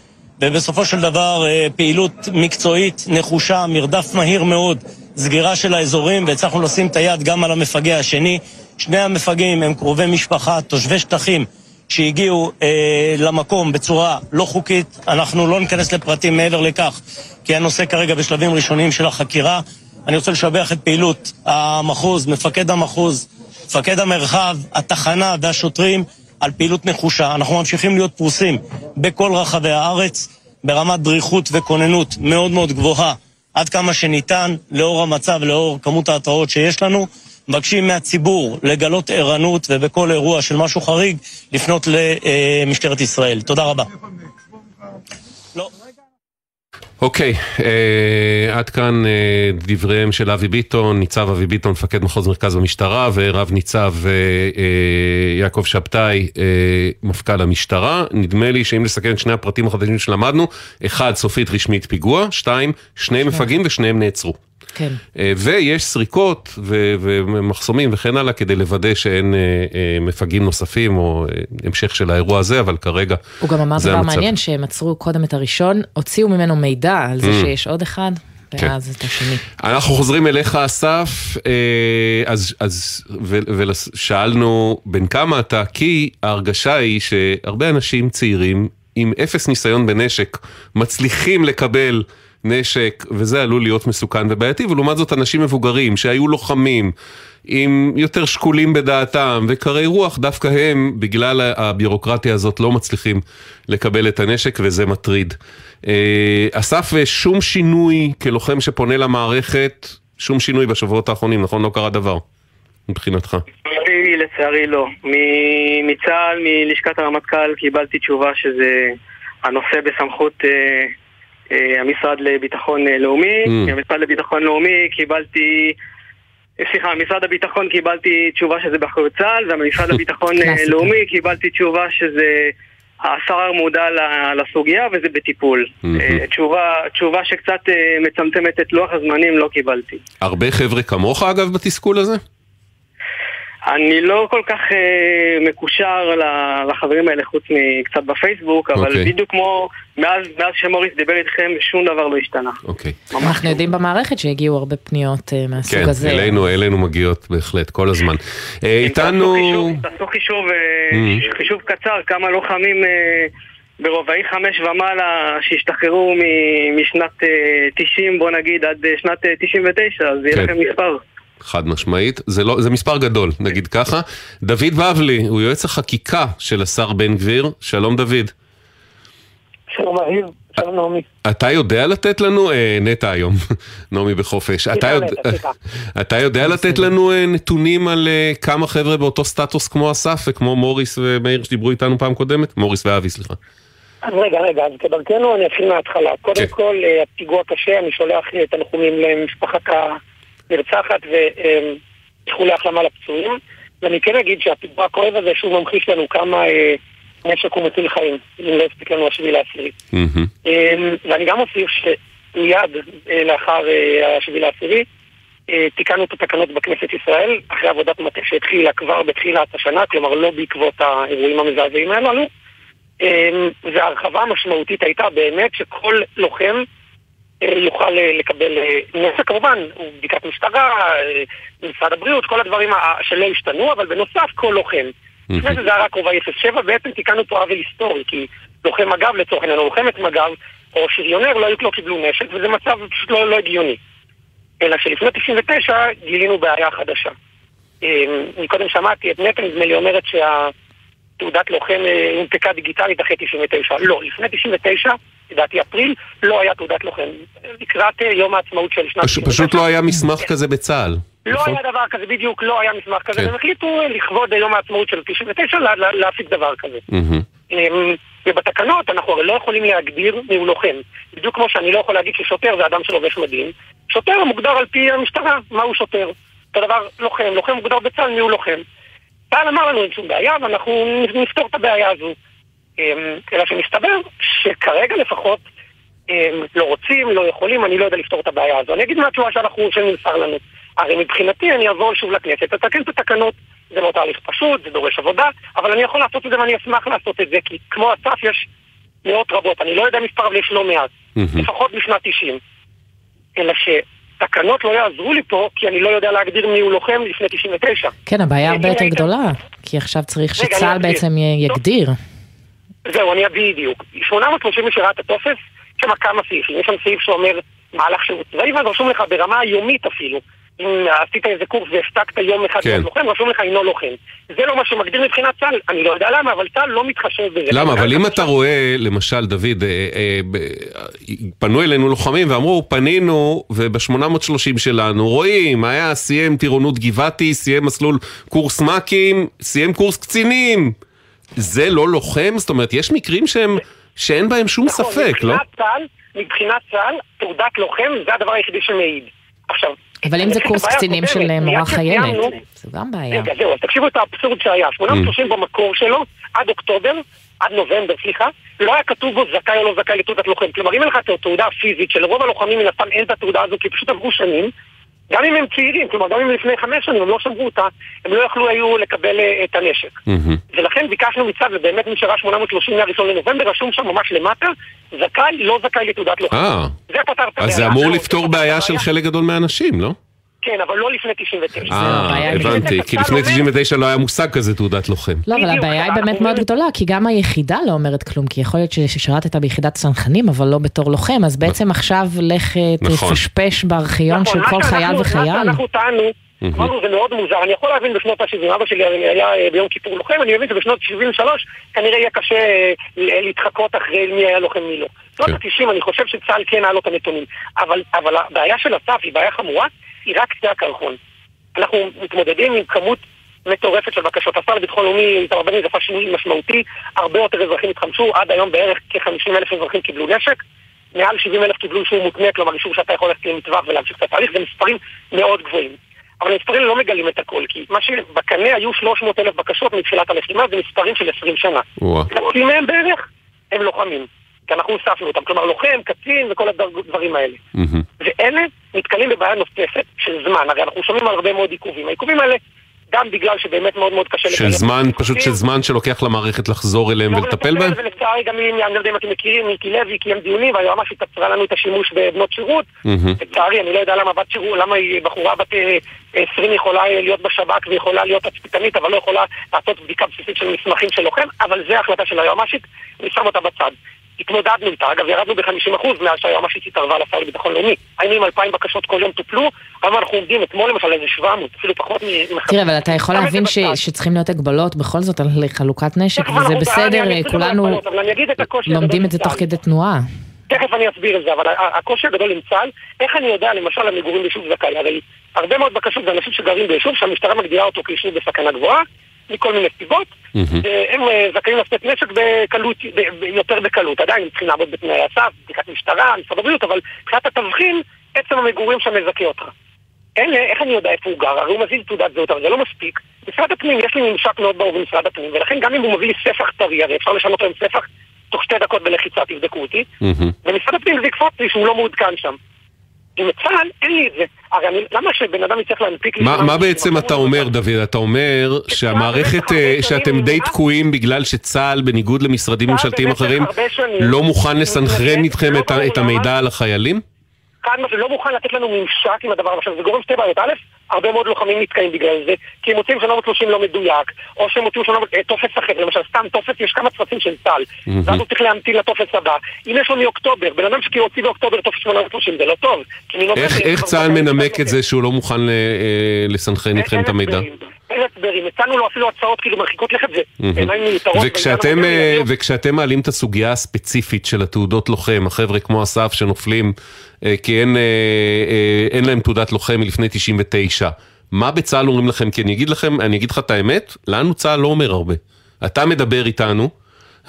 ובסופו של דבר פעילות מקצועית, נחושה, מרדף מהיר מאוד, סגירה של האזורים, והצלחנו לשים את היד גם על המפגע השני. שני המפגעים הם קרובי משפחה, תושבי שטחים, שהגיעו אה, למקום בצורה לא חוקית. אנחנו לא ניכנס לפרטים מעבר לכך, כי הנושא כרגע בשלבים ראשוניים של החקירה. אני רוצה לשבח את פעילות המחוז, מפקד המחוז, מפקד המרחב, התחנה והשוטרים על פעילות נחושה. אנחנו ממשיכים להיות פרוסים בכל רחבי הארץ, ברמת דריכות וכוננות מאוד מאוד גבוהה, עד כמה שניתן, לאור המצב, לאור כמות ההתראות שיש לנו. מבקשים מהציבור לגלות ערנות, ובכל אירוע של משהו חריג לפנות למשטרת ישראל. תודה רבה. אוקיי, עד כאן דבריהם של אבי ביטון, ניצב אבי ביטון, מפקד מחוז מרכז במשטרה, ורב ניצב יעקב שבתאי, מפכ"ל המשטרה. נדמה לי שאם לסכם את שני הפרטים החדשים שלמדנו, אחד, סופית רשמית פיגוע, שתיים, שני מפגעים ושניהם נעצרו. כן. ויש סריקות ו- ומחסומים וכן הלאה כדי לוודא שאין מפגעים נוספים או המשך של האירוע הזה, אבל כרגע הוא גם אמר דבר מעניין, שהם עצרו קודם את הראשון, הוציאו ממנו מידע על זה שיש עוד אחד, ואז את השני. אנחנו חוזרים אליך אסף, אז ושאלנו בן כמה אתה, כי ההרגשה היא שהרבה אנשים צעירים עם אפס ניסיון בנשק מצליחים לקבל נשק, וזה עלול להיות מסוכן ובעייתי, ולעומת זאת אנשים מבוגרים שהיו לוחמים, עם יותר שקולים בדעתם וקרי רוח, דווקא הם בגלל הבירוקרטיה הזאת לא מצליחים לקבל את הנשק, וזה מטריד. אסף, שום שינוי כלוחם שפונה למערכת, שום שינוי בשבועות האחרונים, נכון? לא קרה דבר מבחינתך. לצערי לא. מצה"ל, מלשכת הרמטכ"ל, קיבלתי תשובה שזה הנושא בסמכות המשרד לביטחון לאומי. המשרד לביטחון לאומי קיבלתי, סליחה, המשרד הביטחון קיבלתי תשובה שזה באחריות צה"ל, והמשרד לביטחון לאומי קיבלתי תשובה שזה השר מודע לסוגיה וזה בטיפול. תשובה שקצת מצמצמת את לוח הזמנים לא קיבלתי. הרבה חבר'ה כמוך אגב בתסכול הזה? אני לא כל כך uh, מקושר לחברים האלה חוץ מקצת בפייסבוק, אבל okay. בדיוק כמו מאז, מאז שמוריס דיבר איתכם, שום דבר לא השתנה. Okay. אנחנו יודעים במערכת שהגיעו הרבה פניות uh, מהסוג כן, הזה. כן, אלינו, אלינו מגיעות בהחלט כל הזמן. uh, איתנו... תעשו חישוב, uh, mm. חישוב קצר, כמה לוחמים uh, ברובעי חמש ומעלה שהשתחררו מ- משנת uh, תשעים, בוא נגיד, עד uh, שנת uh, תשעים ותשע, אז כן. יהיה לכם מספר. חד משמעית, זה, לא, זה מספר גדול, נגיד ככה. דוד בבלי, הוא יועץ החקיקה של השר בן גביר. שלום דוד. שלום אהיב, שלום נעמי. אתה יודע לתת לנו, אה, נטע היום, נעמי בחופש, אתה, יודע, אתה יודע לתת לנו אה, נתונים על אה, כמה חבר'ה באותו סטטוס כמו אסף וכמו מוריס ומאיר שדיברו איתנו פעם קודמת? מוריס ואבי, סליחה. אז רגע, רגע, אז כדרכנו אני אתחיל מההתחלה. קודם כן. כל, אה, הפיגוע קשה, אני שולח לי את תנחומים למשפחת ה... נרצחת ותחולי החלמה לפצועים, ואני כן אגיד שהפיגוע הכואב הזה שוב ממחיש לנו כמה נשק הוא מציל חיים, אם לא הספיק לנו השביעי לעשירי. ואני גם אוסיף שמיד לאחר השביעי לעשירי, תיקנו את התקנות בכנסת ישראל, אחרי עבודת מטה שהתחילה כבר בתחילת השנה, כלומר לא בעקבות האירועים המזעזעים האלו, וההרחבה המשמעותית הייתה באמת שכל לוחם יוכל לקבל נושא, כמובן, בדיקת משטרה, משרד הבריאות, כל הדברים שלא השתנו, אבל בנוסף כל לוחם. לפני זה זה היה רק רובה אפס שבע, בעצם תיקנו פה עוול היסטורי, כי לוחם מג"ב, לצורך העניין, לוחמת מג"ב, או שריונר, לא קיבלו נשק, וזה מצב פשוט לא, לא הגיוני. אלא שלפני תשעים ותשע גילינו בעיה חדשה. מקודם שמעתי את נתן, נדמה לי אומרת שהתעודת לוחם הונפקה דיגיטלית אחרי תשעים ותשע. לא, לפני תשעים ותשע, לדעתי אפריל, לא היה תעודת לוחם. לקראת יום העצמאות של שנת תשעים ותשע. פשוט לא היה מסמך כזה בצה"ל. לא היה דבר כזה, בדיוק לא היה מסמך כזה. הם החליטו לכבוד יום העצמאות של תשעים ותשע להפיק דבר כזה. ובתקנות אנחנו הרי לא יכולים להגדיר מיהו לוחם. בדיוק כמו שאני לא יכול להגיד ששוטר זה אדם שלובש מדים. שוטר מוגדר על פי המשטרה, מהו שוטר. אותו דבר לוחם, לוחם מוגדר בצה"ל, מיהו לוחם. צה"ל אמר לנו אין שום בעיה, ואנחנו נפתור את הבעיה הזו. אלא שמסתבר שכרגע לפחות לא רוצים, לא יכולים, אני לא יודע לפתור את הבעיה הזו. אני אגיד מה התשובה שאנחנו נמסר לנו. הרי מבחינתי אני אבוא שוב לכנסת, לתקן את התקנות. זה לא תהליך פשוט, זה דורש עבודה, אבל אני יכול לעשות את זה ואני אשמח לעשות את זה, כי כמו אסף יש מאות רבות, אני לא יודע מספר, אבל יש לא מעט, לפחות בשנת תשעים. אלא שתקנות לא יעזרו לי פה, כי אני לא יודע להגדיר מיהו לוחם לפני תשעים ותשע. כן, הבעיה הרבה יותר גדולה, כי עכשיו צריך שצה"ל בעצם יגדיר. זהו, אני אביא בדיוק. שמונה מאות ושלושים שראה את הטופס, שם כמה סעיפים. יש שם סעיף שאומר מהלך שירות צבאי, ואז רשום לך ברמה היומית אפילו. אם עשית איזה קורס והפתקת יום אחד להיות לוחם, רשום לך אינו לוחם. זה לא מה שמגדיר מבחינת צה"ל, אני לא יודע למה, אבל צה"ל לא מתחשב בזה. למה? אבל אם אתה רואה, למשל, דוד, פנו אלינו לוחמים ואמרו, פנינו, וב-שמונה מאות ושלושים שלנו, רואים, היה סיים טירונות גבעתי, סיים מסלול קורס מקים, סיים קורס קצינים. זה לא לוחם? זאת אומרת, יש מקרים שהם, שאין בהם שום ספק, לא? מבחינת צה"ל, תעודת לוחם, זה הדבר היחידי שמעיד. עכשיו, אבל אם זה קורס קצינים של מורה חיינת, זה גם בעיה. רגע, זהו, אז תקשיבו את האבסורד שהיה. שמונה מאות ושלושים במקור שלו, עד אוקטובר, עד נובמבר, סליחה, לא היה כתוב בו זכאי או לא זכאי לתעודת לוחם. כלומר, אם אין לך תעודה פיזית שלרוב הלוחמים מן הסתם אין את התעודה הזו, כי פשוט עברו שנים, גם אם הם צעירים, כלומר, גם אם לפני חמש שנים הם לא שמרו אותה, הם לא יכלו היו לקבל את הנשק. ולכן ביקשנו מצד, ובאמת נשארה שמונה מאות ושלושים מהראשון לנובמבר, רשום שם ממש למטה, זכאי, לא זכאי לתעודת לוחם. זה פתר את הבעיה. אז זה אמור לפתור בעיה של חלק גדול מהאנשים, לא? כן, אבל לא לפני תשעים ותשע. אה, הבנתי, כי לפני תשעים ותשע לא היה מושג כזה תעודת לוחם. לא, אבל הבעיה היא באמת מאוד גדולה, כי גם היחידה לא אומרת כלום, כי יכול להיות ששירתת ביחידת צנחנים, אבל לא בתור לוחם, אז בעצם עכשיו לך תפשפש בארכיון של כל חייל וחייל. אנחנו טענו, אמרנו, זה מאוד מוזר, אני יכול להבין בשנות ה-שבעים, אבא שלי היה ביום כיפור לוחם, אני מבין שבשנות שבעים ושלוש כנראה יהיה קשה להתחקות אחרי מי היה לוחם מי לא. בשנות ה-תשעים אני חושב שצה"ל כן היה לו את הנתונים, אבל הבעיה של אסף היא בעיה חמורה, היא רק קצה הקרחון. אנחנו מתמודדים עם כמות מטורפת של בקשות. השר לביטחון לאומי, תמרה דהן, זה עשה שינוי משמעותי, הרבה יותר אזרחים התחמשו, עד היום בערך כ-חמישים אלף אזרחים קיבלו נשק, מעל שבעים אלף קיבלו אישור מותנה, כלומר אישור שאתה יכול ללכת למטווח ולהמשיך את התהליך, זה מספרים מאוד גבוהים. אבל המספרים לא מגלים את הכל, כי מה שבקנה היו שלוש מאות אלף בקשות מתחילת הלחימה, זה מספרים של עשרים שנה. קצים מהם בערך, הם לוחמים. כי אנחנו הוספנו אותם, כלומר לוחם, קצין וכל הדברים האלה. ואלה מתקלים בבעיה נוספת של זמן, הרי אנחנו שומעים על הרבה מאוד עיכובים. העיכובים האלה גם בגלל שבאמת מאוד מאוד קשה... של זמן, פשוט של זמן שלוקח למערכת לחזור אליהם ולטפל בהם? ולצערי גם אם אני לא יודע אם אתם מכירים, מיקי לוי קיים דיונים, והיום ממש התעצרה לנו את השימוש בבנות שירות. לצערי, אני לא יודע למה בת שירות, למה בחורה בת עשרים יכולה להיות בשב"כ ויכולה להיות תצפיתנית, אבל לא יכולה לעשות בדיקה בסיסית של מסמכים של לוחם, אבל זו ההחלטה של היועמ"שית, אני שם אותה בצד. התמודדנו איתה, אגב, ירדנו ב-חמישים אחוז מאז שהיועמ"שית התערבה לשר לביטחון לאומי. היינו עם אלפיים בקשות כל יום טופלו, אבל אנחנו עומדים אתמול למשל איזה שבע מאות, אפילו פחות מ... תראה, אבל אתה יכול להבין שצריכים להיות הגבלות בכל זאת על חלוקת נשק, וזה בסדר, כולנו לומדים את זה תוך כדי תנועה. תכף אני אסביר את זה, אבל הקושי הגדול עם צה"ל, איך אני יודע למשל על מגורים ביישוב זכאי? הרי הרבה מאוד בקשות זה אנשים שגרים ביישוב, שהמשטרה מגדירה אותו כיישוב בסכנה גבוהה, מכל מיני סיבות, הם זכאים לשאת נשק בקלות, יותר בקלות. עדיין הם צריכים לעבוד בתנאי הסף, בדיקת משטרה, משרד הבריאות, אבל מבחינת התבחין, עצם המגורים שם מזכה אותך. אלה, איך אני יודע איפה הוא גר? הרי הוא מזיל תעודת זהות, אבל זה לא מספיק. משרד הפנים, יש לי ממשק מאוד ברור במשרד הפנים, ולכן גם אם הוא מביא לי ספח טרי, הרי אפשר לשנות להם ספח תוך שתי דקות בלחיצה, תבדקו אותי, ומשרד הפנים זה יקפוץ לי שהוא לא מעודכן שם. עם צהל אין לי את זה. הרי אני, למה שבן אדם יצטרך להנפיק לי... מה, מה בעצם אתה אומר, דוד? אתה אומר שהמערכת שאתם די תקועים בגלל שצהל, בניגוד למשרדים ממשלתיים אחרים, לא מוכן לסנכרן איתכם את המידע על החיילים? כאן לא מוכן לתת לנו ממשק עם הדבר הזה. זה גורם שתי בעיות. א', הרבה מאוד לוחמים נתקעים בגלל זה, כי הם מוצאים שלוש מאות ושלושים לא מדויק, או שהם מוצאים תופס אחר, למשל סתם תופס, יש כמה צפצים של צה"ל, ואז הוא צריך להמתין לתופס הבא. אם יש לו מאוקטובר, בן אדם שכי הוציא באוקטובר תופס שמונה מאות ושלושים, זה לא טוב. איך צה"ל מנמק את זה שהוא לא מוכן לסנכרן איתכם את המידע? אין הסברים, הצענו לו אפילו הצעות כאילו מרחיקות לכת זה. וכשאתם מעלים את הסוגיה הספציפית של התעודות לוחם, החבר'ה כמו אסף שנופלים כי אין להם תעודת לוחם מלפני תשעים ותשע, מה בצהל אומרים לכם? כי אני אגיד לכם, אני אגיד לך את האמת, לנו צהל לא אומר הרבה. אתה מדבר איתנו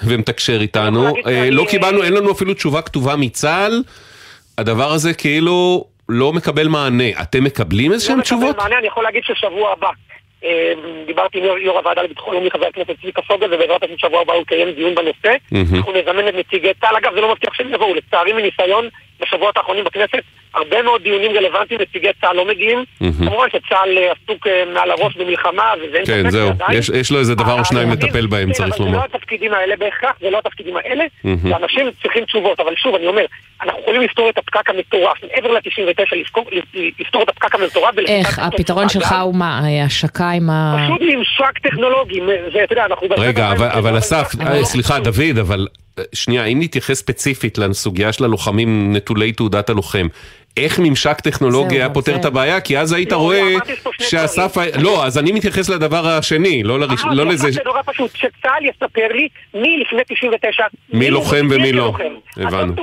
ומתקשר איתנו, לא קיבלנו, אין לנו אפילו תשובה כתובה מצהל, הדבר הזה כאילו לא מקבל מענה. אתם מקבלים איזשהם תשובות? אני יכול להגיד ששבוע הבא דיברתי עם יו"ר הוועדה לביטחון לאומי חבר הכנסת ציליק הסוגל, ובעזרת השם שבוע הבא הוא קיים דיון בנושא. אנחנו נזמן את נציגי צה"ל. אגב, זה לא מבטיח שהם יבואו, לצערי מניסיון בשבועות האחרונים בכנסת הרבה מאוד דיונים רלוונטיים נציגי צה"ל לא מגיעים. כמובן שצה"ל עסוק מעל הראש במלחמה, כן, זהו, יש לו איזה דבר או שניים לטפל בהם, צריך לומר. זה לא התפקידים האלה בהכרח, זה לא התפקידים האלה, ואנשים צריכים תשובות. אבל שוב אני אומר, אנחנו יכולים לפתור את הפקק המטורף, מעבר ל-תשעים ותשע, לפתור את הפקק המטורף. איך? הפתרון שלך הוא מה? ההשקה עם ה... פשוט ממשק טכנולוגי, זה, אתה יודע, אנחנו... רגע, אבל אסף, סליחה, דוד, אבל שנייה, אם נתייחס ספציפית לסוגיה של הלוחמים נטולי תעודת הלוחם, איך ממשק טכנולוגי היה פותר את הבעיה? כי אז היית רואה שהסף... לא, אז אני מתייחס לדבר השני, לא לזה... זה נורא פשוט, שצה"ל יספר לי מי לפני תשעים ותשע... מי לוחם ומי לא. הבנו.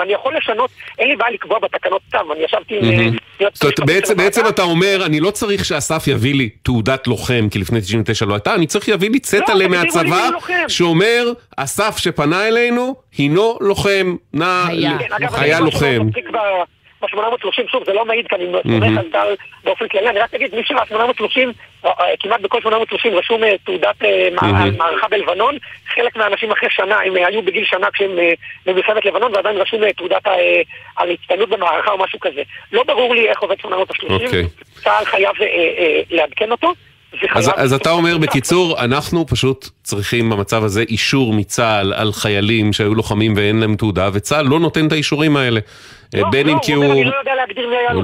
אני יכול לשנות, אין לי בעיה לקבוע בתקנות סתם, אני ישבתי עם... בעצם אתה אומר, אני לא צריך שהסף יביא לי תעודת לוחם, כי לפני תשעים ותשע לא הייתה, אני צריך יביא לי צטלה מהצבא, שאומר, הסף שפנה אלינו, הינו לוחם, היה לוחם. ב-שמונה מאות ושלושים, שוב, זה לא מעיד כאן, אני סומך על דל באופן כללי, אני רק אגיד, מי של ה-שמונה מאות ושלושים, כמעט בכל שמונה מאות ושלושים רשום תעודת מערכה בלבנון, חלק מהאנשים אחרי שנה, הם היו בגיל שנה כשהם במלחמת לבנון, ועדיין רשום תעודת ההצטיינות במערכה או משהו כזה. לא ברור לי איך עובד שמונה מאות ושלושים, צה"ל חייב לעדכן אותו. אז אתה אומר בקיצור, אנחנו פשוט צריכים במצב הזה אישור מצה"ל על חיילים שהיו לוחמים ואין להם תעודה, וצה"ל לא נותן את האישורים האלה. בין אם כי הוא... הוא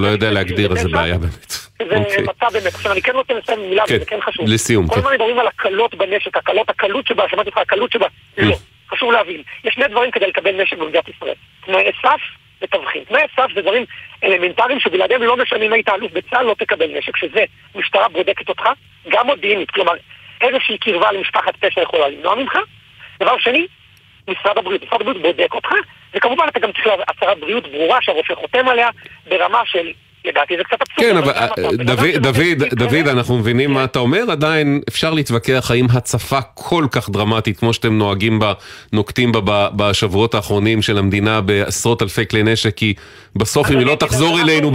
לא יודע להגדיר, זה בעיה באמת. זה מצב באמת. עכשיו אני כן רוצה לסיים מילה, וזה כן חשוב. לסיום. כל מה מדברים על הקלות בנשק, הקלות, הקלות שבה, שמעתי אותך, הקלות שבה, לא. חשוב להבין. יש שני דברים כדי לקבל נשק במדינת ישראל. תנאי סף ותבחין. תנאי סף זה דברים אלמנטריים שבלעדיהם לא משנה אם היית אלוף בצה"ל לא תקבל נשק, שזה משטרה בודקת אותך, גם מודיעינית, כלומר איזושהי קרבה למשפחת פשע יכולה למנוע ממך. דבר שני, משרד הבריאות, משרד הבריאות בודק אותך, וכמובן אתה גם צריך הצהרת בריאות ברורה שהרופא חותם עליה ברמה של, לדעתי זה קצת אבסורד. כן, אבל דוד, דוד, אנחנו מבינים מה אתה אומר, עדיין אפשר להתווכח האם הצפה כל כך דרמטית, כמו שאתם נוהגים בה, נוקטים בה בשבועות האחרונים של המדינה בעשרות אלפי כלי נשק, כי בסוף אם היא לא תחזור אלינו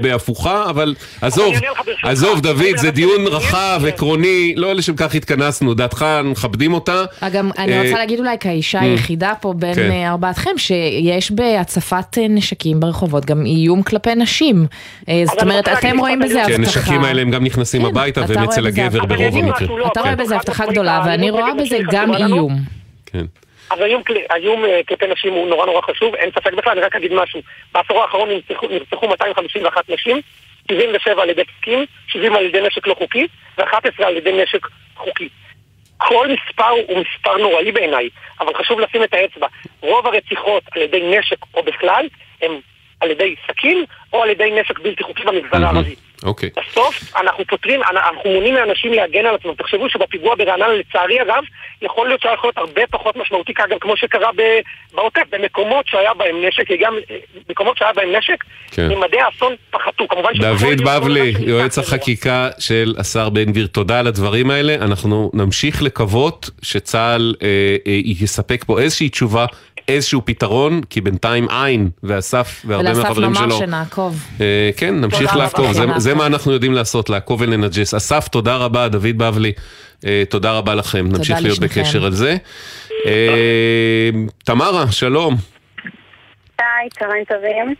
בהפוכה, אבל עזוב דוד, זה דיון רחב, עקרוני, לא לשם כך התכנסנו, דעתך, מכבדים אותה. אגב, אני רוצה להגיד אולי כאישה היחידה פה בין ארבעתכם, שיש בהצפת נשקים ברחובות גם איום כלפי נשים. זאת אומרת, אתם רואים בזה הבטחה. הנשקים האלה הם גם נכנסים הביתה והם אצל הגבר ברוב המקרים. אתה רואה בזה הבטחה גדולה, ואני רואה בזה גם איום. אז האיום כלפי נשים הוא נורא נורא חשוב, אין ספק בכלל, אני רק אגיד משהו. בעשור האחרון נרצחו מאתיים חמישים ואחת נשים, שבעים ושבע על ידי פסקים, שבעים על ידי נשק לא חוקי, ו-אחת עשרה על ידי נשק חוקי. כל מספר הוא מספר נוראי בעיניי, אבל חשוב לשים את האצבע. רוב הרציחות על ידי נשק או בכלל הם על ידי סכין, או על ידי נשק בלתי חוקי במגזר הערבי. בסוף, אנחנו פותרים, אנחנו מונים מאנשים להגן על עצמם. תחשבו שבפיגוע ברעננה, לצערי הרב, יכול להיות שהיה יכול להיות הרבה פחות משמעותי, כאגב, כמו שקרה בעוטף, במקומות שהיה בהם נשק, גם מקומות שהיה בהם נשק, ממדי האסון פחתו. דוד בבלי, יועץ החקיקה של השר בן גביר, תודה על הדברים האלה. אנחנו נמשיך לקוות שצה"ל יספק פה איזושהי תשובה, איזשהו פתרון, כי בינתיים עין ואסף והרבה מהחברים שלו. ולאסף נאמר שנעקוב. כן, נמשיך לעקוב. זה מה אנחנו יודעים לעשות, לעקוב ולנג'ס. אסף, תודה רבה, דוד בבלי, תודה רבה לכם. נמשיך להיות בקשר על זה. תמרה, שלום. היי, צהריים טובים.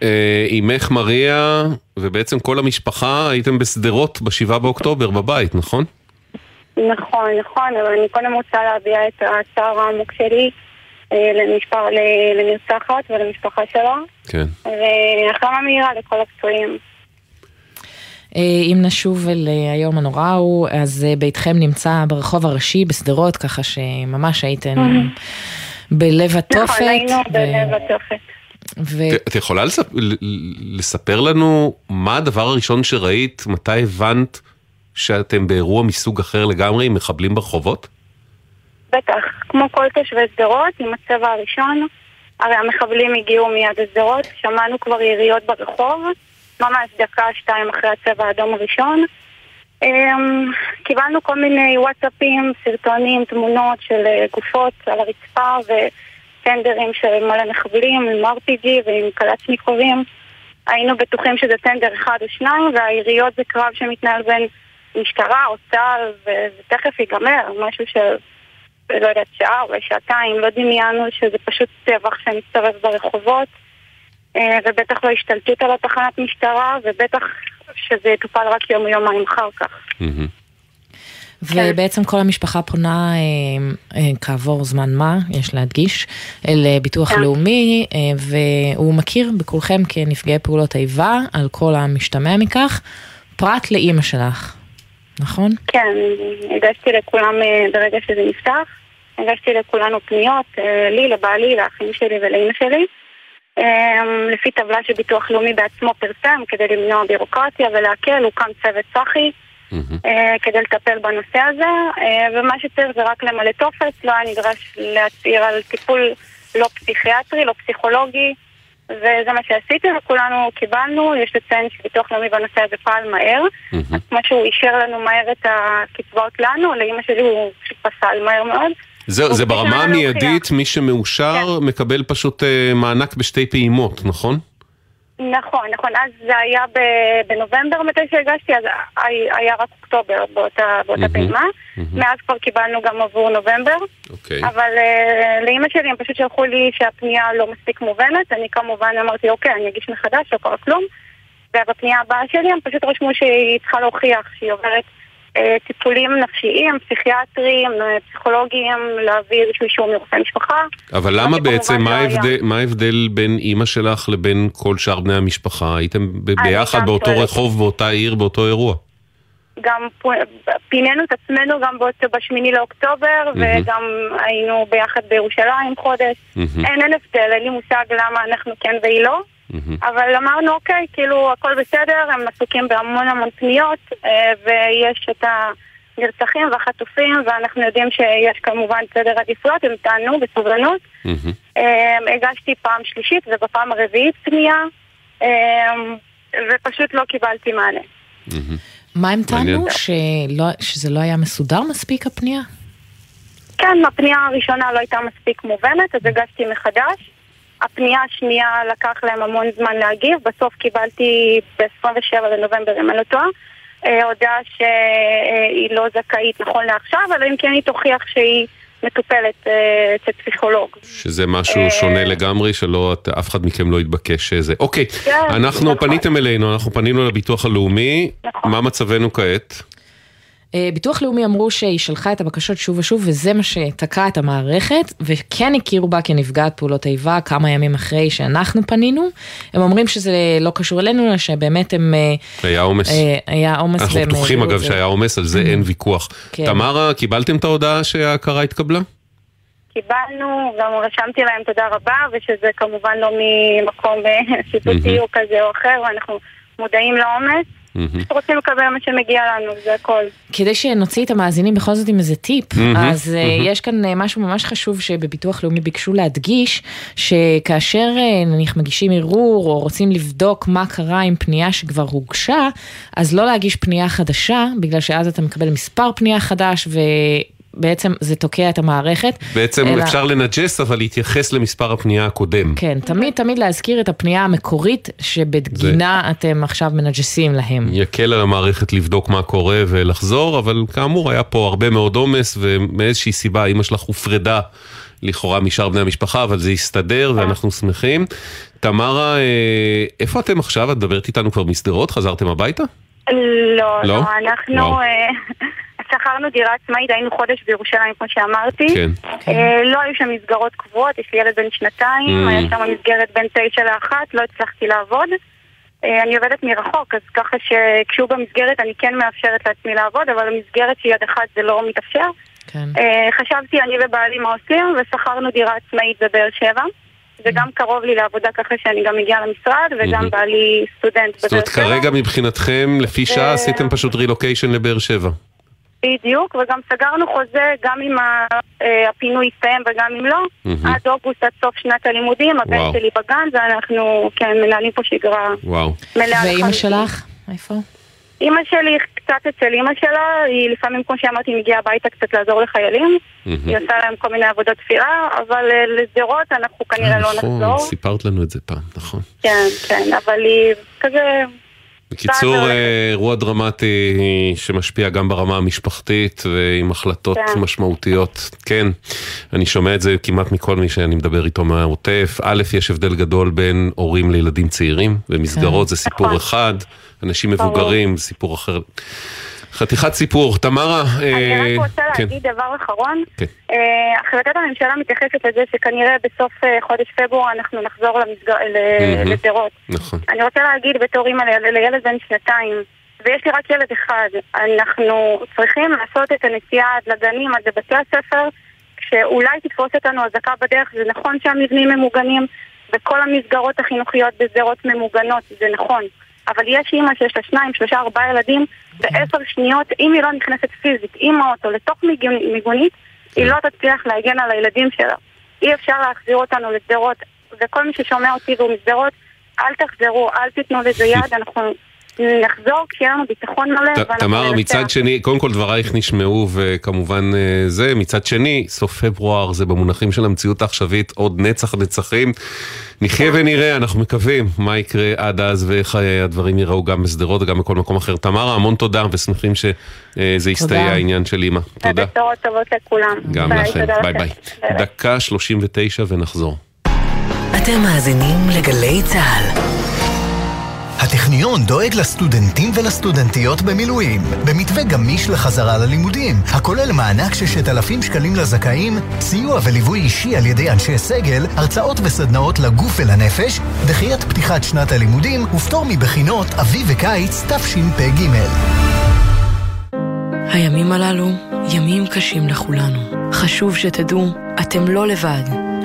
אימך מריה, ובעצם כל המשפחה, הייתם בסדרות בשבעה באוקטובר בבית, נכון? נכון, נכון, אבל אני קודם רוצה להביע את הצער העמוק שלי לנרצחת ולמשפחה שלו. כן. והחלמה מהירה לכל הפצועים. אם נשוב אל היום הנורא הוא, אז ביתכם נמצא ברחוב הראשי בסדרות, ככה שממש הייתן בלב התופת. נכון, היינו בלב התופת. את יכולה לספר לנו מה הדבר הראשון שראית, מתי הבנת שאתם באירוע מסוג אחר לגמרי, מחבלים ברחובות? בטח, כמו כל תושבי סדרות, עם הצבע הראשון, הרי המחבלים הגיעו מיד לסדרות, שמענו כבר יריות ברחוב, ממש דקה, שתיים אחרי הצבע האדום הראשון. קיבלנו כל מיני וואטסאפים, סרטונים, תמונות של גופות על הרצפה וטנדרים של מלא מחבלים, עם אר פי ג'י ועם קלצ'ניקובים. היינו בטוחים שזה טנדר אחד או שניים, והיריות זה קרב שמתנהל בין משטרה או צהל, ותכף ייגמר, משהו של, לא יודעת, שעה או שעתיים. לא דמיינו שזה פשוט טבח שמסתובב ברחובות, ובטח לא השתלטות על התחנת משטרה, ובטח שזה יטופל רק יום או יומיים אחר כך. ובעצם כל המשפחה פונה כעבור זמן מה, יש להדגיש, לביטוח לאומי, והוא מכיר בכולכם כנפגעי פעולות איבה, על כל המשתמע מכך, פרט לאמא שלך, נכון? כן, הגשתי לכולם ברגע שזה נפתח, הגשתי לכולנו פניות, לי, לבעלי, לאחים שלי ולאמא שלי, לפי טבלה שביטוח לאומי בעצמו פרסם כדי למנוע בירוקרטיה ולהקל. הוקם צוות צחי כדי לטפל בנושא הזה, ומה שצריך זה רק למלא טופס. לא היה נדרש להצהיר על טיפול לא פסיכיאטרי, לא פסיכולוגי, וזה מה שעשיתי וכולנו קיבלנו. יש לציין שביטוח לאומי בנושא הזה פעל מהר, כמו שהוא אישר לנו מהר את הקצבאות לנו, לאמא שלי הוא פסל מהר מאוד. זה, זה ברמה המיידית, מי שמאושר מקבל פשוט מענק בשתי פעימות, נכון? נכון, נכון. אז זה היה בנובמבר מתי שהגשתי, אז היה רק אוקטובר באותה פעימה. מאז כבר קיבלנו גם עבור נובמבר. אבל לאמא שלי הם פשוט שלחו לי שהפנייה לא מספיק מובנת. אני כמובן אמרתי, אוקיי, אני אגיש מחדש, לא קרה כלום. ובפנייה הבאה שלי הם פשוט רשמו שהיא צריכה להוכיח שהיא עוברת טיפולים נפשיים, פסיכיאטרים, פסיכולוגיים, להביא איזשהו אישור מרופא משפחה. אבל למה בעצם, מה ההבדל בין אמא שלך לבין כל שאר בני המשפחה? הייתם ביחד באותו רחוב, באותה עיר, באותו אירוע? גם פינינו את עצמנו גם בשמיני לאוקטובר, וגם היינו ביחד בירושלים חודש. אין אין הבדל, אין לי מושג למה אנחנו כן והיא לא. אבל אמרנו, אוקיי, כאילו, הכל בסדר, הם עסוקים בהמון המון פניות, ויש את הנרצחים והחטופים, ואנחנו יודעים שיש כמובן סדר עדיפויות, הם טענו בסובלנות. הגשתי פעם שלישית, ובפעם הרביעית פנייה, ופשוט לא קיבלתי מענה. מה הם טענו? שזה לא היה מסודר מספיק הפנייה? כן, הפנייה הראשונה לא הייתה מספיק מובנת, אז הגשתי מחדש. הפנייה השנייה לקח להם המון זמן להגיב. בסוף קיבלתי ב-עשרים ושבעה לנובמבר, אם אני לא טועה, הודעה שהיא לא זכאית נכון לעכשיו, אבל אם כן היא תוכיח שהיא מטופלת אצל פסיכולוג. שזה משהו שונה לגמרי, שלא, אף אחד מכם לא יתבקש שזה. אוקיי, אנחנו פניתם אלינו, אנחנו פנינו לביטוח הלאומי, מה מצבנו כעת? ביטוח לאומי אמרו שהיא שלחה את הבקשות שוב ושוב, וזה מה שתקע את המערכת, וכן הכירו בה כנפגעת פעולות איבה, כמה ימים אחרי שאנחנו פנינו. הם אומרים שזה לא קשור אלינו, שבאמת הם... היה עומס. היה עומס. אנחנו בטוחים אגב שהיה עומס, על זה אין ויכוח. תמרה, קיבלתם את ההודעה שההכרה התקבלה? קיבלנו, גם רשמתי להם תודה רבה, ושזה כמובן לא ממקום שיפוטי או כזה או אחר, ואנחנו מודעים לעומס. רוצים לקבל מה שמגיע לנו, זה הכל. כדי שנוציא את המאזינים בכל זאת עם איזה טיפ, אז יש כאן משהו ממש חשוב שבביטוח לאומי ביקשו להדגיש, שכאשר נניח מגישים ערעור, או רוצים לבדוק מה קרה עם פנייה שכבר הוגשה, אז לא להגיש פנייה חדשה, בגלל שאז אתה מקבל מספר פנייה חדש, ובעצם זה תוקע את המערכת. בעצם אפשר לנג'ס, אבל להתייחס למספר הפנייה הקודם. כן, תמיד תמיד להזכיר את הפנייה המקורית שבדגינה אתם עכשיו מנג'סים להם. יקל על המערכת לבדוק מה קורה ולחזור, אבל כאמור היה פה הרבה מאוד עומס, ומאיזושהי סיבה אמא שלך הופרדה לכאורה משאר בני המשפחה, אבל זה הסתדר ואנחנו שמחים. תמרה, איפה אתם עכשיו? את דברת איתנו כבר מסדרות? חזרתם הביתה? לא, לא, אנחנו שכרנו דירה עצמאית, היינו חודש בירושלים כמו שאמרתי, לא היו שם מסגרות קבועות, יש לי ילד בן שנתיים, היה שם מסגרת בין תשע לאחת, לא הצלחתי לעבוד, אני עובדת מרחוק, אז ככה שכשהוא במסגרת אני כן מאפשרת לעצמי לעבוד, אבל המסגרת שהיא עד אחת זה לא מתאפשר. חשבתי אני ובעלי מה עושים, ושכרנו דירה עצמאית בבאר שבע, זה גם קרוב לי לעבודה ככה שאני גם מגיעה למשרד, וגם בעלי סטודנט. זאת אומרת, כרגע מבחינתכם, לפי שעה עשיתם פשוט רילוקיישן לבאר שבע. בדיוק, וגם סגרנו חוזה, גם אם הפינוי יסתיים וגם אם לא, עד אוגוסט, עד סוף שנת הלימודים, הבן שלי בגן, ואנחנו, כן, מנהלים פה שגרה. וואו. ואימא שלך? איפה? אימא שלי קצת אצל אימא שלה, היא לפעמים כמו שאמרתי מגיעה הביתה קצת לעזור לחיילים, היא עושה להם כל מיני עבודות תפירה, אבל לזרות אנחנו כנראה לא נחזור. סיפרת לנו את זה פעם, נכון? כן, כן, אבל היא כזה... בקיצור, אירוע דרמטי שמשפיע גם ברמה המשפחתית ועם החלטות משמעותיות. כן, אני שומע את זה כמעט מכל מי שאני מדבר איתו מהעוטף. א', יש הבדל גדול בין הורים לילדים צעירים, ומסגרות זה סיפור אחד, אנשים מבוגרים, סיפור אחר. חתיכת סיפור. תמרה... אני רק רוצה להגיד דבר אחרון. החלטת הממשלה מתייחסת לזה שכנראה בסוף חודש פברואר אנחנו נחזור לזרות. אני רוצה להגיד בתור אימא לילד בן שנתיים, ויש לי רק ילד אחד, אנחנו צריכים לעשות את הנסיעה עד לגנים, עד לבתי הספר, שאולי תתפוס אותנו הזקה בדרך, זה נכון שהמבנים ממוגנים, וכל המסגרות החינוכיות בזרות ממוגנות, זה נכון. אבל יש אימא שיש לה שניים, שלושה, ארבעה ילדים, בעשר שניות, אם היא לא נכנסת פיזית עם האוטו לתוך מיגונית, היא לא תצליח להגן על הילדים שלה. אי אפשר להחזיר אותנו לסדרות, וכל מי ששומע אותי והוא מסדרות, אל תחזרו, אל תתנו לזה יד, אנחנו נחזור כשיהיה לנו ביטחון מלא. תמרה, מצד שני, קודם כל דברייך נשמעו, וכמובן זה, מצד שני, סוף פברואר, זה במונחים של המציאות העכשווית, עוד נצח נצחים, נחיה ונראה, אנחנו מקווים מה יקרה עד אז ואיך הדברים יראו גם בסדרות וגם בכל מקום אחר. תמרה, המון תודה ושמחים שזה יסתייע העניין של אמא. תודה. ובשורות טובות לכולם. גם לכם. ביי ביי. דקה שלושים ותשע ונחזור. אתם מאזינים לגלי צהל. הטכניון דואג לסטודנטים ולסטודנטיות במילואים, במתווה גמיש לחזרה ללימודים, הכולל מענק ששת אלפים שקלים לזכאים, סיוע וליווי אישי על ידי אנשי סגל, הרצאות וסדנאות לגוף ולנפש, דחיית פתיחת שנת הלימודים, ופטור מבחינות אביב וקיץ תשפ"ג. הימים הללו ימים קשים לכולנו. חשוב שתדעו, אתם לא לבד.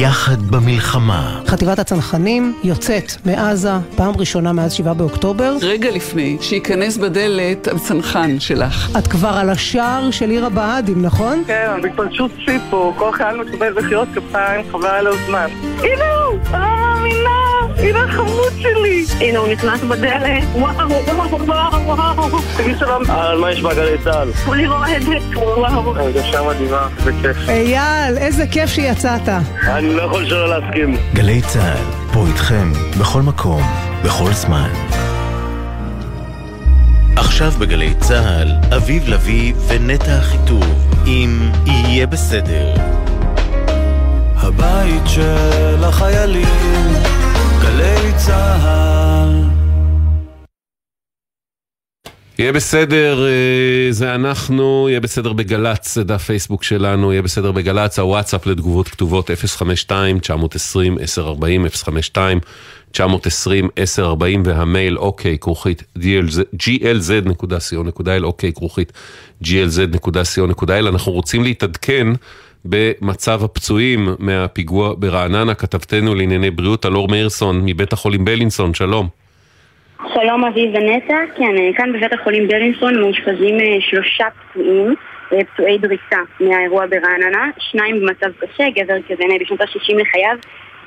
יחד במלחמה. חטיבת הצנחנים יוצאת מעזה פעם ראשונה מאז שבעה באוקטובר. רגע לפני שיכנס בדלת הצנחן שלך. את כבר על השער של עיר הבה"דים, נכון? כן, בפלשות ציפו, כל חייל מקבל בחירות כפיים, חבל על הזמן. הנה הוא, לא מאמינה, הנה החמוד שלי. הנה הוא נכנס בדלת, וואו, וואו, וואו, וואו. תגיד שלום. על מה יש בגלי צה"ל? כולי רועדת, וואו. הרגשה מדהימה, בכיף. אייל, איזה כיף שיצאת. אני לא יכול שלא להסכים. גלי צה"ל, פה איתכם, בכל מקום, בכל זמן. עכשיו בגלי צה"ל, אביב לביא ונטע החיטוב, עם יהיה בסדר. הבית של החיילים, גלי צה"ל. יהיה בסדר, זה אנחנו, יהיה בסדר בגלץ, זה דף פייסבוק שלנו, יהיה בסדר בגלץ, הוואטסאפ לתגובות כתובות אפס חמש שתיים תשע עשרים עשר ארבעים, אפס חמש שתיים תשע עשרים עשר ארבעים והמייל אוקיי כרוכית ג'י אל זד נקודה סי או נקודה איי אל, אוקיי כרוכית ג'י אל זד נקודה סי או נקודה איי אל. אנחנו רוצים להתעדכן במצב הפצועים מהפיגוע ברעננה. כתבתנו לענייני בריאות תלור מאירסון מבית החולים בלינסון, שלום. שלום אביב ונטע, כן, כאן בבית החולים בלינסון מאושפזים שלושה פצועים, פצועי דריסה מהאירוע ברעננה, שניים במצב קשה, גבר כזה בשנות ה-שישים לחייו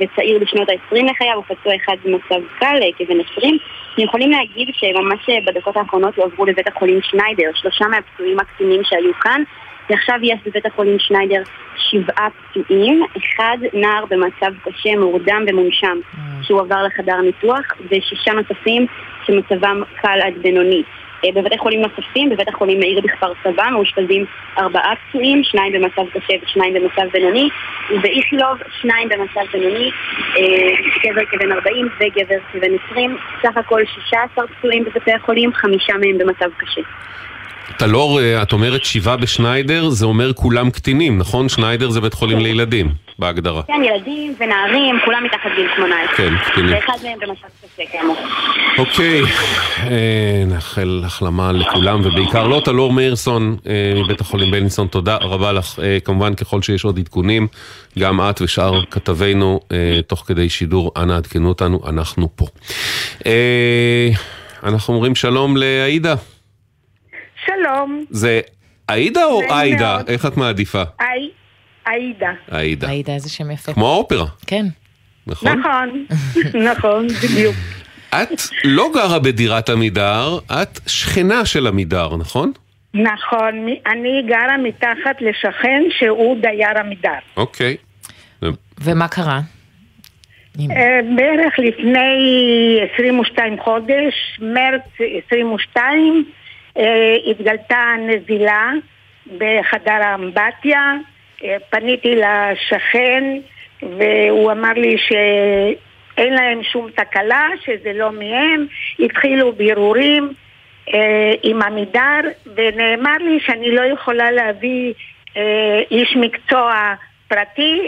וצעיר בשנות ה-עשרים לחייו, הוא פצוע אחד במצב קל, כבן עשרים. אנחנו יכולים להגיד שממש בדקות האחרונות הועברו לבית החולים שניידר, שלושה מהפצועים הקטינים שהיו כאן, ועכשיו יש בבית החולים שניידר שבעה פצועים, אחד נער במצב קשה, מורדם ומונשם, שהוא עבר לחדר ניתוח, ושישה נוספים שמצבם קל עד בינוני. בבתי חולים נוספים, בבית החולים מאיר בכפר סבא, מאושפזים ארבעה פצועים, שניים במצב קשה ושניים במצב בינוני, ובאיכילוב שניים במצב בינוני, גבר כבן ארבעים וגבר כבן עשרים, סך הכל שישה עשר פצועים בבתי החולים, חמישה מהם במצב קשה. תלור, את אומרת שבעה בשניידר, זה אומר כולם קטינים, נכון? שניידר זה בית חולים לילדים, בהגדרה. כן, ילדים ונערים, כולם מתחת גיל שמונה עשרה. כן, קטינים. ואחד מהם במשך קשה, כמו. אוקיי, נאחל החלמה לכולם, ובעיקר לא תלור מאירסון מבית החולים בלינסון, תודה רבה לך. כמובן, ככל שיש עוד עדכונים, גם את ושאר כתבינו, תוך כדי שידור, אנא עדכנו אותנו, אנחנו פה. אנחנו אומרים שלום לעידה. שלום. זה עידה או עידה? איך את מעדיפה? עידה. עידה. עידה, איזה שם יפה. כמו האופרה. כן. נכון? נכון, נכון, בדיוק. את לא גרה בדירת עמידר, את שכנה של עמידר, נכון? נכון, אני גרה מתחת לשכן שהוא דייר עמידר. אוקיי. ומה קרה? בערך לפני עשרים ושתיים חודש, מרץ עשרים ושתיים, התגלתה נזילה בחדר האמבטיה, פניתי לשכן והוא אמר לי שאין להם שום תקלה, שזה לא מהם, התחילו בירורים עם עמידר ונאמר לי שאני לא יכולה להביא איש מקצוע פרטי,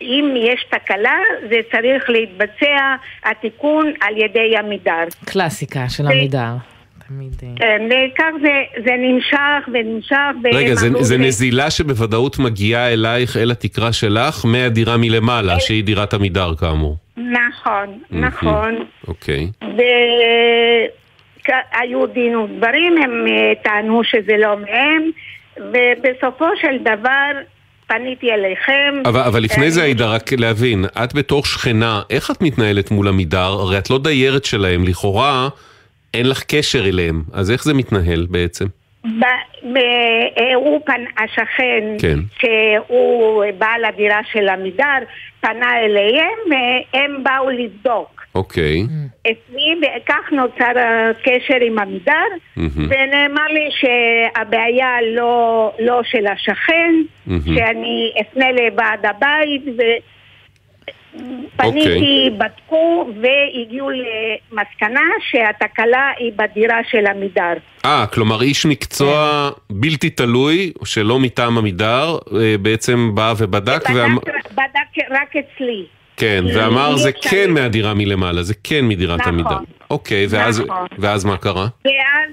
אם יש תקלה, זה צריך להתבצע התיקון על ידי עמידר. קלאסיקה של עמידר. כך זה נמשך ונמשך. רגע, זה נזילה שבוודאות מגיעה אלייך, אל התקרה שלך, מהדירה מלמעלה, שהיא דירת עמידר כאמור. נכון, נכון. אוקיי. והיו דין ודברים, הם טענו שזה לא מהם, ובסופו של דבר פניתי אליכם. אבל לפני זה עידה, רק להבין, את בתור שכנה, איך את מתנהלת מול עמידר? הרי את לא דיירת שלהם, לכאורה אין לך קשר אליהם, אז איך זה מתנהל בעצם? הוא פנה, השכן, שהוא בעל הדירה של עמידר, פנה אליהם, והם באו לבדוק. אוקיי. וכך נוצר הקשר עם עמידר, ונאמר לי שהבעיה לא של השכן, שאני אפנה לבעד הבית, ו... פניתי, בדקו והגיעו למסקנה שהתקלה היא בדירה של עמידר. אה, כלומר איש מקצוע בלתי תלוי, שלא מטעם עמידר, בעצם בא ובדק. בדק רק אצלי. כן, ואמר זה כן מהדירה מלמעלה, זה כן מדירת עמידר. אוקיי, ואז מה קרה? ואז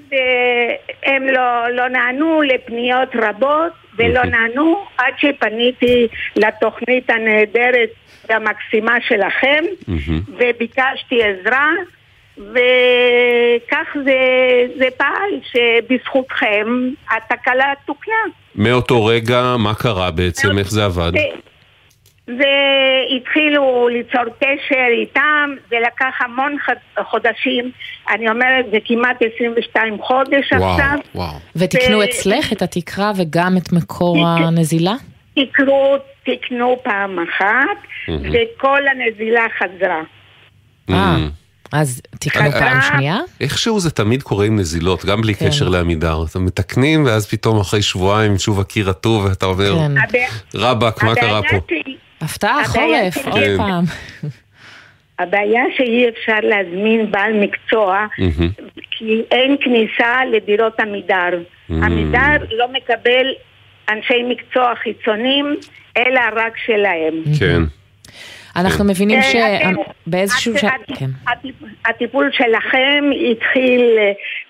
הם לא נענו לפניות רבות, ולא נענו עד שפניתי לתוכנית הנהדרת המקסימה שלכם, mm-hmm. וביקשתי עזרה, וכך זה, זה פעל שבזכותכם התקלה תוקנה. מאותו רגע, מה קרה בעצם? איך זה עבד? והתחילו ליצור קשר איתם, זה לקח המון חודשים, אני אומרת זה כמעט עשרים ושתיים חודש וואו, עכשיו. וואו. ותקנו ו... אצלך את התקרה וגם את מקור ת... הנזילה? תקרו, תקנו פעם אחת, וכל הנזילה חזרה. אז תקנו פעם שנייה? איכשהו זה תמיד קורה עם נזילות, גם בלי קשר לעמידר. אתם מתקנים, ואז פתאום אחרי שבועיים שוב הקיר רטוב, ואתה אומר, רבק, מה קרה פה? הפתעה, חורף, עוד פעם. הבעיה שאי אפשר להזמין בעל מקצוע, כי אין כניסה לדירות עמידר. עמידר לא מקבל אנשי מקצוע חיצוניים, אלא רק שלהם. כן. אנחנו מבינים שבאיזשהו... הטיפול שלכם התחיל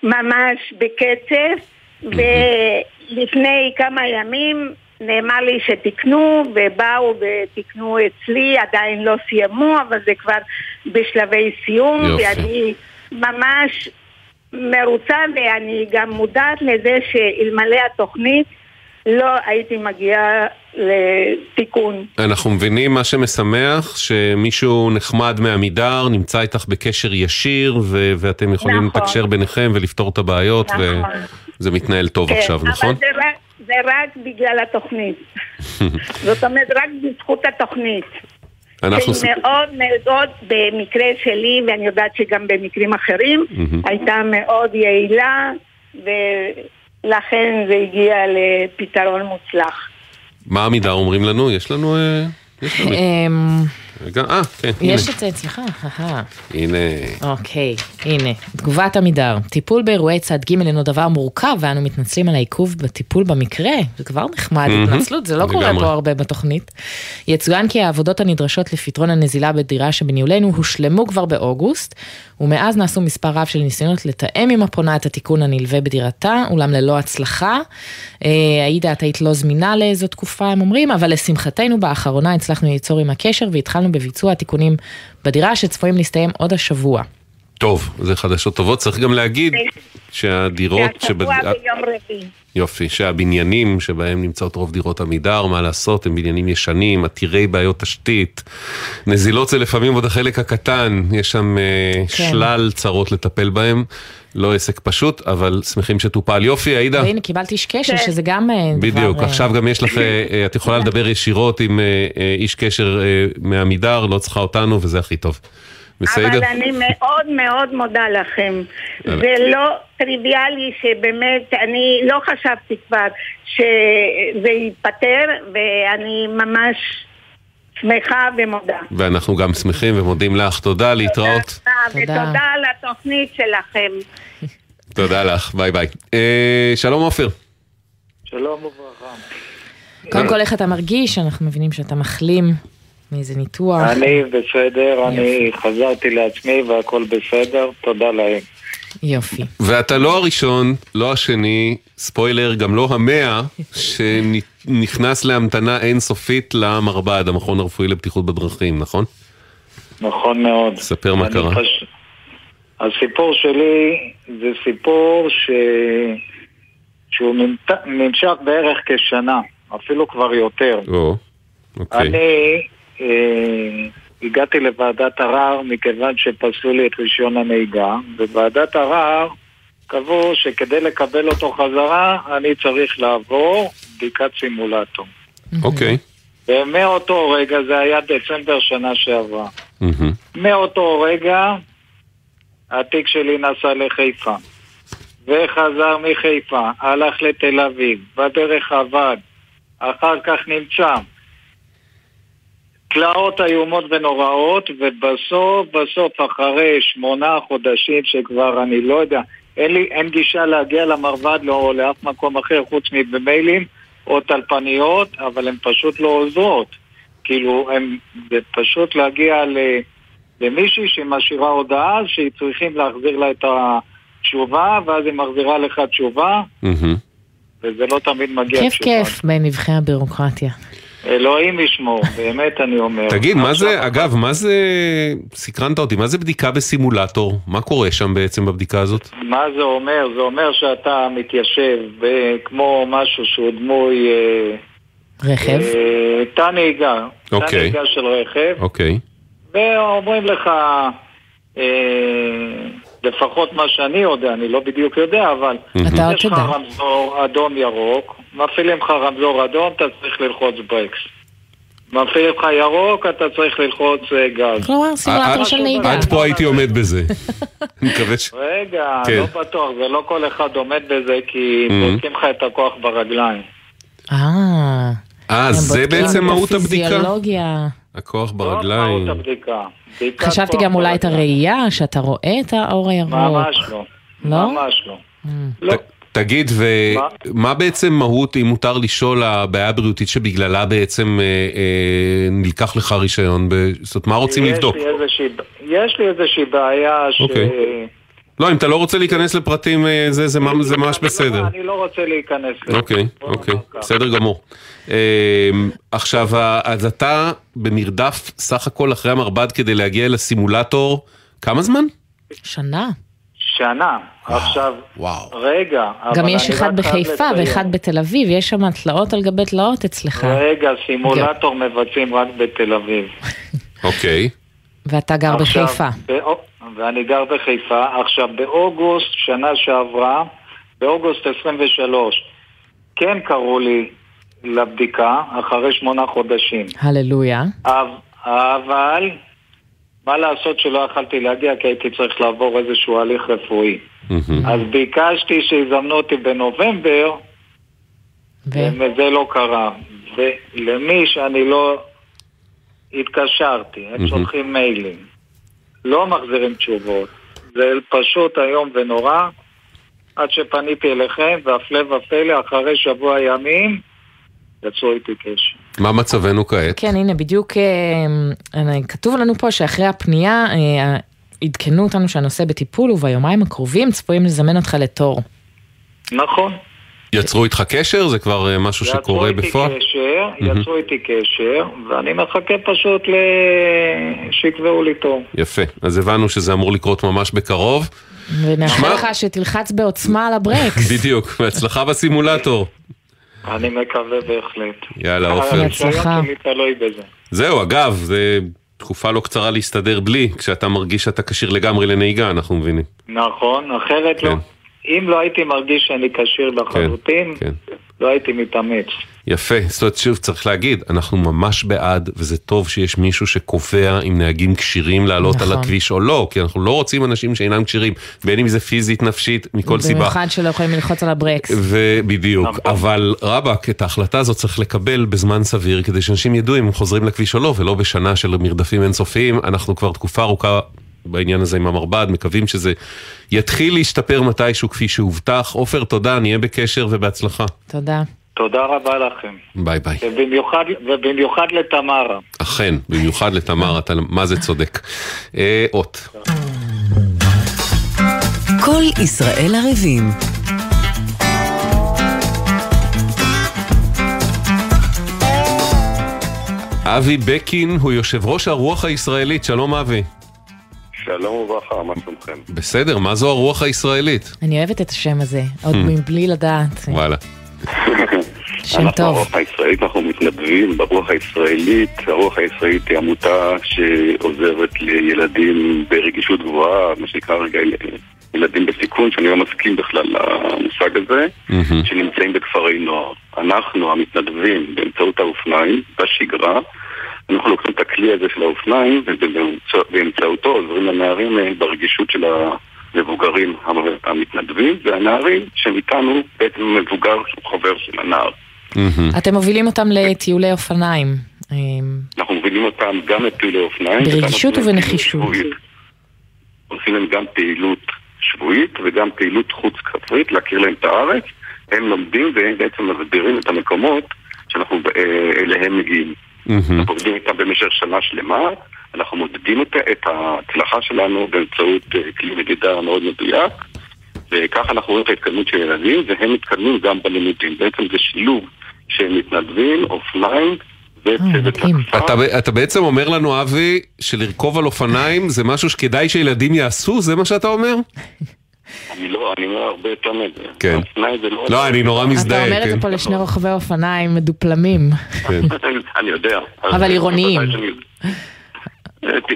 ממש בקצב, ולפני כמה ימים נאמר לי שתקנו, ובאו ותקנו אצלי, עדיין לא סיימו, אבל זה כבר בשלבי סיום, ואני ממש מרוצה, ואני גם מודעת לזה שאלמלא התוכנית, לא הייתי מגיעה לתיקון. אנחנו מבינים מה שמשמח, שמישהו נחמד מהמידר, נמצא איתך בקשר ישיר, ו- ואתם יכולים נכון. לתקשר ביניכם ולפתור את הבעיות, נכון. וזה מתנהל טוב כן, עכשיו, נכון? אבל זה רק, זה רק בגלל התוכנית. זאת אומרת, רק בזכות התוכנית. אנחנו... מאוד מאוד במקרה שלי, ואני יודעת שגם במקרים אחרים, הייתה מאוד יעילה, ו... לכן זה הגיע לפתרון מוצלח. מה המידה אומרים לנו? יש לנו... אה, כן. יש את זה אצלך. הנה. אוקיי, הנה. תגובת עמידר. טיפול באירועי צד ג' אינו דבר מורכב, ואנו מתנצלים על העיכוב בטיפול במקרה. זה כבר נחמד, התנצלות, זה לא קורה פה הרבה בתוכנית. יצוין כי העבודות הנדרשות לפתרון הנזילה בדירה שבניהולנו הושלמו כבר באוגוסט, ומאז נעשו מספר רב של ניסיונות לתאם עם הפונה את התיקון הנלווה בדירתה, אולם ללא הצלחה. העידה, את היית לא זמינה לאיזו תקופה, הם אומרים, אבל לשמחתנו באחרונה הצלחנו ליצור עם הקשר והתחלנו בביצוע התיקונים בדירה שצפויים להסתיים עוד השבוע. טוב, זה חדשות טובות. צריך גם להגיד שהדירות שבדירה... יופי, שהבניינים שבהם נמצאות רוב דירות עמידר, מה לעשות, הם בניינים ישנים, עתירי בעיות תשתית, נזילות זה לפעמים עוד החלק הקטן, יש שם כן. שלל צרות לטפל בהם, לא עסק פשוט, אבל שמחים שטופל. יופי, עידה. והנה, קיבלתי איש קשר, שזה גם... בדיוק, דבר... עכשיו גם יש לך, את יכולה לדבר ישירות עם איש קשר מעמידר, לא צריכה אותנו, וזה הכי טוב. בסדר? אבל אני מאוד מאוד מודה לכם. זה לא טריוויאלי שבאמת, אני לא חשבתי כבר שזה ייפטר, ואני ממש שמחה ומודה. ואנחנו גם שמחים ומודים לך. תודה, להתראות. ותודה על התוכנית שלכם. תודה לך, ביי ביי. שלום אופיר. שלום וברכה. קודם כל, איך אתה מרגיש? אנחנו מבינים שאתה מחלים. מאיזה ניתוח? אני בסדר, אני חזרתי לעצמי והכל בסדר, תודה להם. יופי. ואתה לא הראשון, לא השני, ספוילר, גם לא המאה, שנכנס להמתנה אינסופית למרבד, המכון הרפואי לבטיחות בדרכים, נכון? נכון מאוד. ספר מה קרה. חש... הסיפור שלי זה סיפור ש... שהוא ממת... ממשך בערך כשנה, אפילו כבר יותר. או, אוקיי. אני... הגעתי לוועדת ערר מכיוון שפסלו לי את רישיון הנהיגה, וועדת ערר קבעו שכדי לקבל אותו חזרה אני צריך לעבור בדיקת סימולטור. אוקיי. ומאותו רגע, זה היה דצמבר שנה שעברה, מאותו רגע התיק שלי נסע לחיפה וחזר מחיפה, הלך לתל אביב, בדרך עבד, אחר כך נמצא קלעות איומות ונוראות, ובסוף, בסוף, אחרי שמונה חודשים שכבר אני לא יודע, אין לי, אין גישה להגיע למרבד, לא לאף מקום אחר חוץ מבמיילים או טלפניות, אבל הן פשוט לא עוזרות. כאילו, הם, זה פשוט להגיע למישהי שמשאירה הודעה, שהיא צריכים להחזיר לה את התשובה, ואז היא מחזירה לך תשובה, וזה לא תמיד מגיע תשובה. כיף כיף בנבחי הבירוקרטיה. אלוהים ישמור, באמת אני אומר. תגיד, מה זה, אגב, מה זה, סקרנת אותי, מה זה בדיקה בסימולטור? מה קורה שם בעצם בבדיקה הזאת? מה זה אומר? זה אומר שאתה מתיישב כמו משהו שהוא דמוי... רכב? תא נהיגה. תא נהיגה של רכב. אוקיי. ואומרים לך, לפחות מה שאני יודע, אני לא בדיוק יודע, אבל... אתה יש לך רמזור אדום ירוק, מפעילים לך רמזור אדום, אתה צריך ללחוץ ברקס. מפעילים לך ירוק, אתה צריך ללחוץ גז. כלומר, סימולטור של נהיגה. עד פה הייתי עומד בזה. רגע, לא בטוח, זה לא כל אחד עומד בזה, כי בודקים לך את הכוח ברגליים. אה... אה, זה בעצם מהות הבדיקה? פיזיולוגיה. הכוח ברגליים. לא מהות הבדיקה. חשבתי גם אולי את הראייה, שאתה רואה את האור הירוק. ממש לא. לא? ממש לא. לא. תגיד, ומה בעצם מהות, אם מותר לשאול, הבעיה הבריאותית שבגללה בעצם נלקח לך רישיון? זאת מה רוצים לבדוק? יש לי איזושהי בעיה ש... לא, אם אתה לא רוצה להיכנס לפרטים, זה ממש בסדר. אני לא רוצה להיכנס לפרטים. אוקיי, אוקיי, בסדר גמור. עכשיו, אז אתה במרדף סך הכל אחרי המרבד כדי להגיע לסימולטור, כמה זמן? שנה. שנה. עכשיו, רגע. גם יש אחד בחיפה ואחד בתל אביב, יש שם תלאות על גבי תלאות אצלך. רגע, סימולטור מבצעים רק בתל אביב. אוקיי. ואתה גר בחיפה. ואני גר בחיפה. עכשיו, באוגוסט שנה שעברה, באוגוסט עשרים ושלוש, כן קראו לי לבדיקה אחרי שמונה חודשים. הללויה. אבל מה לעשות שלא יכלתי להגיע, כי הייתי צריך לעבור איזשהו הליך רפואי. אז ביקשתי שיזמנו אותי בנובמבר, וזה לא קרה. ולמי שאני לא התקשרתי, הם שולחים מיילים, לא מחזירים תשובות. זה פשוט היום ונורא, עד שפניתי אליכם, והפלא ופלא, אחרי שבוע ימים, יצאו איתי קשר. מה מצבנו כעת? כן, הנה, בדיוק כתוב לנו פה שאחרי הפנייה עדכנו אותנו שהנושא בטיפול, וביומיים הקרובים צפויים לזמן אותך לתור. נכון. יצרו איתך קשר? זה כבר משהו שקורה בפועל? יצרו איתי קשר, ואני מחכה פשוט שיקבעו לי תור. יפה, אז הבנו שזה אמור לקרות ממש בקרוב. ונאחל לך שתלחץ בעוצמה על הברקס. בדיוק, והצלחה בסימולטור. אני מקווה בהחלט. יאללה, אופן. הצלחה. זהו, אגב, זה תקופה לא קצרה להסתדר בלי, כשאתה מרגיש שאתה כשיר לגמרי לנהיגה, אנחנו מבינים. נכון, אחרת לא. אם לא הייתי מרגיש שאני כשיר לחלוטין, לא הייתי מתאמץ. יפה, זאת אומרת, שוב צריך להגיד, אנחנו ממש בעד, וזה טוב שיש מישהו שקובע אם נהגים כשירים לעלות על הכביש או לא, כי אנחנו לא רוצים אנשים שאינם כשירים, בין אם זה פיזית, נפשית, מכל סיבה. במיוחד שלא יכולים ללחוץ על הברקס. ובדיוק, אבל רבק, את ההחלטה הזאת צריך לקבל בזמן סביר, כדי שאנשים ידעו אם חוזרים לכביש או לא, ולא בשנה של מרדפים אינסופיים. אנחנו כבר תקופה ארוכה בעניין הזה עם המרבד, מקווים שזה יתחיל להשתפר מתישהו כפי שהובטח. עופר, תודה, נהיה בקשר ובהצלחה. תודה. תודה רבה לכם. ביי ביי. ובמיוחד, ובמיוחד לתמרה. אכן, במיוחד לתמרה, אתה, מה זה צודק. אה, אות. כל ישראל ערבים. אבי בקין הוא יושב ראש הרוח הישראלית, שלום אבי. שלום וברכה, מה שלומכם? בסדר, מה זו הרוח הישראלית? אני אוהבת את השם הזה, עוד מבלי לדעת. וואלה. שם טוב. הרוח הישראלית, אנחנו מתנדבים ברוח הישראלית. הרוח הישראלית היא עמותה שעוזרת לילדים ברגישות גבוהה, מה שנקרא ילדים בסיכון, שאני לא מסכים בכלל למושג הזה, שנמצאים בכפרי נוער. אנחנו המתנדבים באמצעות האופניים, בשגרה, אנחנו לוקחים את הכלי הזה של האופניים ובאמצעותו עוזרים לנערים ברגישות של המבוגרים המתנדבים, והנערים שאיתנו בעצם מבוגר שהוא חבר של הנער. אתם מובילים אותם לטיולי אופניים. אנחנו מובילים אותם גם לטיולי אופניים. ברגישות ובנחישות. עושים להם גם פעילות שבועית וגם פעילות חוץ-כפרית, להכיר להם את הארץ. הם לומדים והם בעצם מסבירים את המקומות שאנחנו אליהם מגיעים. אנחנו עובדים איתם במשך שנה שלמה, אנחנו מודדים את ההצלחה שלנו באמצעות כלי מדידה מאוד מדויק, וככה אנחנו רואים את ההתקדמות של ילדים, והם מתקדמים גם בלימודים. בעצם זה שילוב שהם מתנדבים, אופניים וצוות הכפר. אתה בעצם אומר לנו, אבי, שלרכוב על אופניים זה משהו שכדאי שילדים יעשו? זה מה שאתה אומר? אני לא, אני אומר הרבה יותר מזה. לא, אני נורא מזדהה. אתה אומר את זה פה לשני רוכבי אופניים מדופלמים. אני יודע. אבל עירוניים.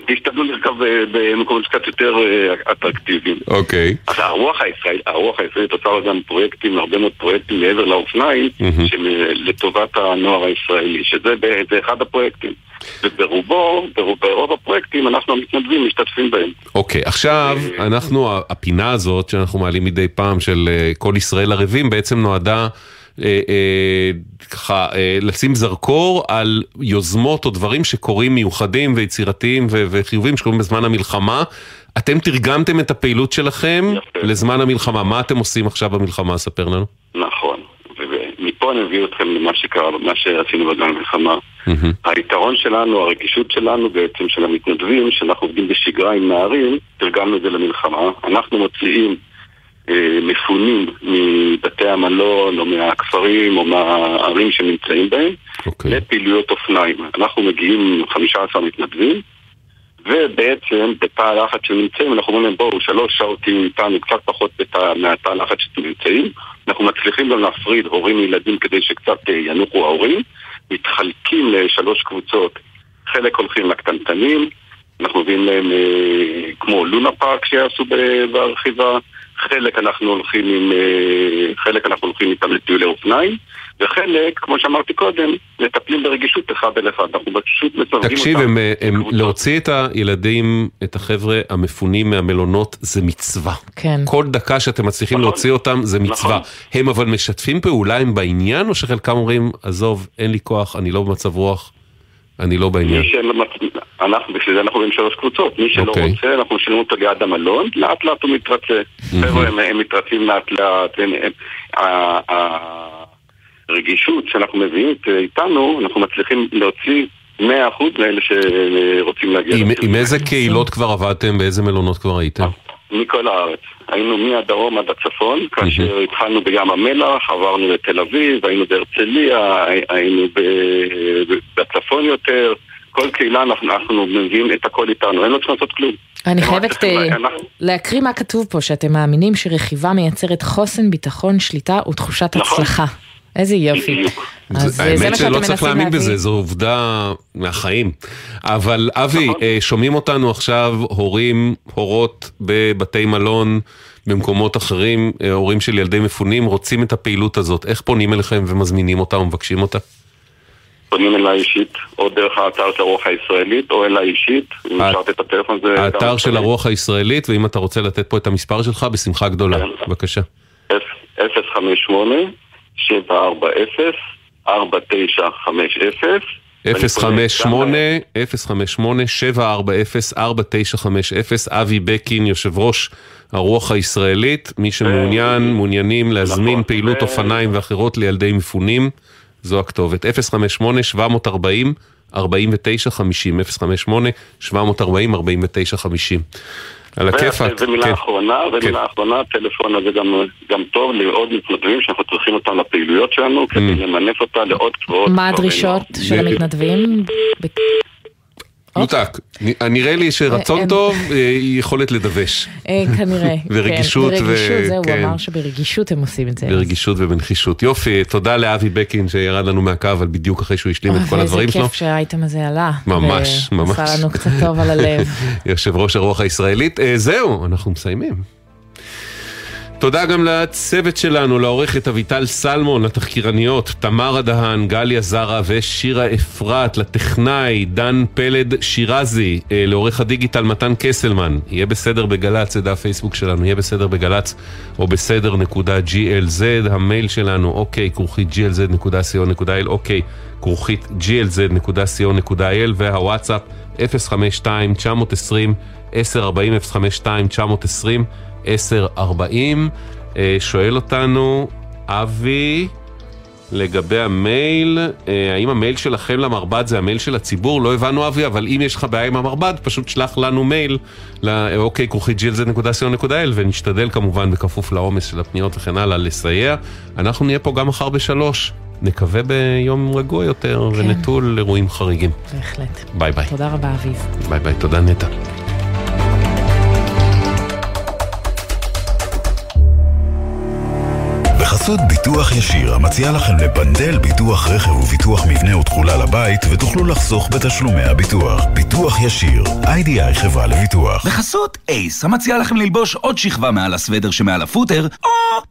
תשתדלו לרכב במקום שקצת יותר אטרקטיביים. אוקיי. אז הרוח הישראלית עושה גם פרויקטים, הרבה מאוד פרויקטים מעבר לאופניים, לטובת הנוער הישראלי, שזה אחד הפרויקטים. וברובו, ברוב הפרויקטים אנחנו המתנדבים משתתפים בהם. אוקיי, עכשיו אנחנו, הפינה הזאת שאנחנו מעלים מדי פעם של כל ישראל ערבים, בעצם נועדה ככה לשים זרקור על יוזמות או דברים שקורים מיוחדים ויצירתיים וחיובים שקורים בזמן המלחמה. אתם תרגמתם את הפעילות שלכם לזמן המלחמה. מה אתם עושים עכשיו במלחמה? ספר לנו. נכון. מפה אני מביא אתכם למה שקרה, מה שעשינו בזמן המלחמה. היתרון שלנו, הרגישות שלנו בעצם של המתנדבים, שאנחנו עובדים בשגרה עם נערים, תרגמנו את זה למלחמה. אנחנו מוציאים מפונים מבתי המלון או מהכפרים או מהערים שנמצאים בהם לפעילויות אופניים. אנחנו מגיעים חמישה עשר מתנדבים ובעצם בתא הלחץ שנמצאים אנחנו אומרים להם בואו שלוש שעותים איתנו קצת פחות בתא, מהתא הלחץ שנמצאים, אנחנו מצליחים גם להפריד הורים וילדים כדי שקצת ינוחו ההורים, מתחלקים לשלוש קבוצות, חלק הולכים לקטנטנים, אנחנו מביאים להם אה, כמו לונה פארק שיעשו בהרחיבה, חלק אנחנו הולכים עם אה, חלק אנחנו הולכים איתם לטיולי אופניים, וחלק, כמו שאמרתי קודם, מטפלים ברגישות אחד אל אחד. אנחנו פשוט מסווגים אותם. תקשיב, הם, הם להוציא את הילדים, את החבר'ה המפונים מהמלונות, זה מצווה. כן. כל דקה שאתם מצליחים נכון. להוציא אותם, זה מצווה. נכון. הם אבל משתפים פעולה, הם בעניין, או שחלקם אומרים, עזוב, אין לי כוח, אני לא במצב רוח, אני לא בעניין. מי שלא מצליח, אנחנו, בשביל זה אנחנו בין שלוש קבוצות. מי שלא okay. רוצה, אנחנו משלמים אותו ליד המלון, לאט לאט הוא מתרצה. Mm-hmm. הם, הם מתרצים לאט לאט, הם, הם, הרגישות שאנחנו מביאים איתנו, אנחנו מצליחים להוציא מאה אחוז מאלה שרוצים להגיע. עם, עם איזה קהילות כבר עבדתם, באיזה מלונות כבר הייתם? מכל הארץ. היינו מהדרום עד הצפון, כאשר התחלנו בים המלח, עברנו לתל אביב, היינו בהרצליה, היינו בצפון יותר. כל קהילה אנחנו, אנחנו מביאים את הכל איתנו, אין לא צריך לעשות כלום. אני חייבת להקריא מה כתוב פה, שאתם מאמינים שרכיבה מייצרת חוסן, ביטחון, שליטה ותחושת הצלחה. איזה יופי. האמת שלא צריך להאמין בזה, זו עובדה מהחיים. אבל אבי, שומעים אותנו עכשיו הורים, הורות בבתי מלון, במקומות אחרים, הורים של ילדי מפונים, רוצים את הפעילות הזאת. איך פונים אליכם ומזמינים אותה ומבקשים אותה? פונים אליי אישית, או דרך האתר של הרוח הישראלית, או אליי אישית, אם שרת את הטלפון זה... האתר של הרוח הישראלית, ואם אתה רוצה לתת פה את המספר שלך, בשמחה גדולה. בבקשה. אפס חמש שמונה שבע ארבע אפס ארבע תשע חמש אפס. אבי בקין, יושב ראש הרוח הישראלית. מי שמעוניין, מעוניינים להזמין פעילות אופניים ואחרות לילדי מפונים, זו הכתובת. אפס חמש שמונה שבע ארבע אפס ארבע תשע חמש אפס. אפס חמש שמונה שבע ארבע אפס ארבע תשע חמש אפס. על הכיפת. ומילה האחרונה, ומילה האחרונה, הטלפון הזה גם טוב לעוד מתנדבים שאנחנו צריכים אותם לפעילויות שלנו, כדי למנף אותה לעוד קבועות. מה הדרישות של המתנדבים? נותק, נראה לי שרצון טוב, יכולת לדווש. כנראה. ורגישות. זהו, הוא אמר שברגישות הם עושים את זה. ברגישות ובנחישות. יופי, תודה לאבי בקין שירד לנו מהקו, אבל בדיוק אחרי שהוא השלים את כל הדברים שלו. איזה כיף שהאייטם הזה עלה. ממש, ממש. ועשה לנו קצת טוב על הלב. יושב ראש הרוח הישראלית. זהו, אנחנו מסיימים. תודה גם לצוות שלנו, לעורכת אביטל סלמון, לתחקירניות תמרה דהן, גליה זרה ושירה אפרת, לטכנאי דן פלד שירזי, לעורך הדיגיטל מתן קסלמן. יהיה בסדר בגלץ, זה הפייסבוק שלנו, יהיה בסדר בגלץ או בסדר נקודה glz, המייל שלנו אוקיי כרוכית glz.co.il, אוקיי כרוכית glz.co.il, והוואטסאפ אפס חמש שתיים תשע מאתיים עשרים עשר ארבעים. שואל אותנו אבי לגבי המייל, האם המייל שלכם למרבד זה המייל של הציבור? לא הבנו אבי, אבל אם יש לך בעיה עם המרבד פשוט שלח לנו מייל לאוקיי כרוכית ג'י אל זד נקודה סי או נקודה איי אל, ונשתדל כמובן בכפוף לעומס של הפניות וכן הלאה לסייע. אנחנו נהיה פה גם מחר בשלוש, נקווה ביום רגוע יותר כן. ונטול אירועים חריגים. בהחלט. ביי ביי. תודה רבה אביב. ביי ביי, תודה נטע. בחסות ביטוח ישיר, המציע לכם לבנדל ביטוח רכב וביטוח מבנה ותכולה לבית, ותוכלו לחסוך בתשלומי הביטוח. ביטוח ישיר, איי די איי חברה לביטוח. בחסות אייס, המציע לכם ללבוש עוד שכבה מעל הסוודר שמעל הפוטר, או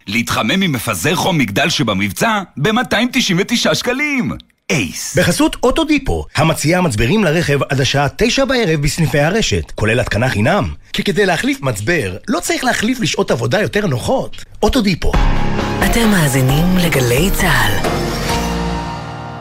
להתחמם עם מפזר חום מגדל שבמבצע ב-מאתיים תשעים ותשעה שקלים. אייס. בחסות אוטודיפו, המציע מצברים לרכב עד השעה תשע בערב בסניפי הרשת, כולל התקנה חינם. כי כדי להחליף מצבר, לא צריך להחליף לשעות עבודה יותר נוחות. אוטודיפו. אתם מאזינים לגלי צהל.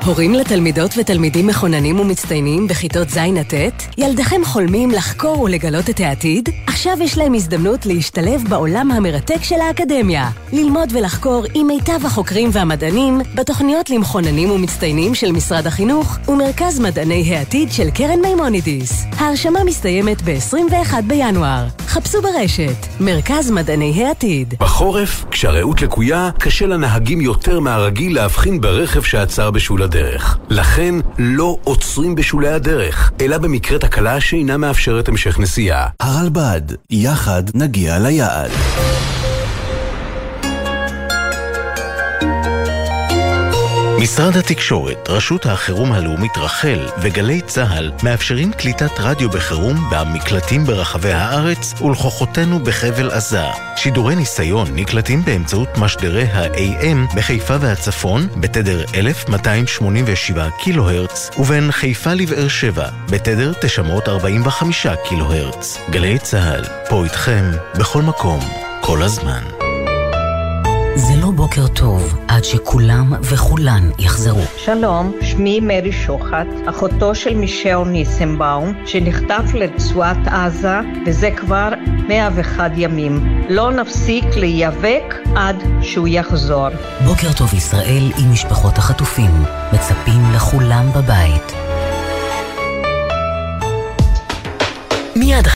הורים לתלמידות ותלמידים מכוננים ומצטיינים בכיתות זין התת? ילדיכם חולמים לחקור ולגלות את העתיד? עכשיו יש להם הזדמנות להשתלב בעולם המרתק של האקדמיה. ללמוד ולחקור עם מיטב החוקרים והמדענים בתוכניות למכוננים ומצטיינים של משרד החינוך ומרכז מדעני העתיד של קרן מימונידיס. ההרשמה מסתיימת ב-עשרים ואחד בינואר. חפשו ברשת, מרכז מדעני העתיד. בחורף, כשהראות לקויה, קשה לנהגים יותר מהרגיל להבחין ברכב שעצר בשול הדרך. לכן לא עוצרים בשולי הדרך, אלא במקרה תקלה שאינה מאפשרת המשך נסיעה. הרלב"ד, יחד נגיע ליעד. משרד התקשורת, רשות החירום הלאומית רחל וגלי צהל מאפשרים קליטת רדיו בחירום במקלטים ברחבי הארץ ולכוחותינו בחבל עזה. שידורי ניסיון נקלטים באמצעות משדרי ה-A M בחיפה והצפון בתדר אלף מאתיים שמונים ושבע קילו-הרץ ובין חיפה לבאר שבע בתדר תשע מאות ארבעים וחמש קילו-הרץ. גלי צהל, פה איתכם, בכל מקום, כל הזמן. זה לא בוקר טוב עד שכולם וכולן יחזרו. שלום, שמי מרי שוחט, אחותו של משה אוני סמבאום, שנחטף לרצועת עזה, וזה כבר מאה ואחד ימים. לא נפסיק להיאבק עד שהוא יחזור. בוקר טוב ישראל עם משפחות החטופים, מצפים לכולם בבית.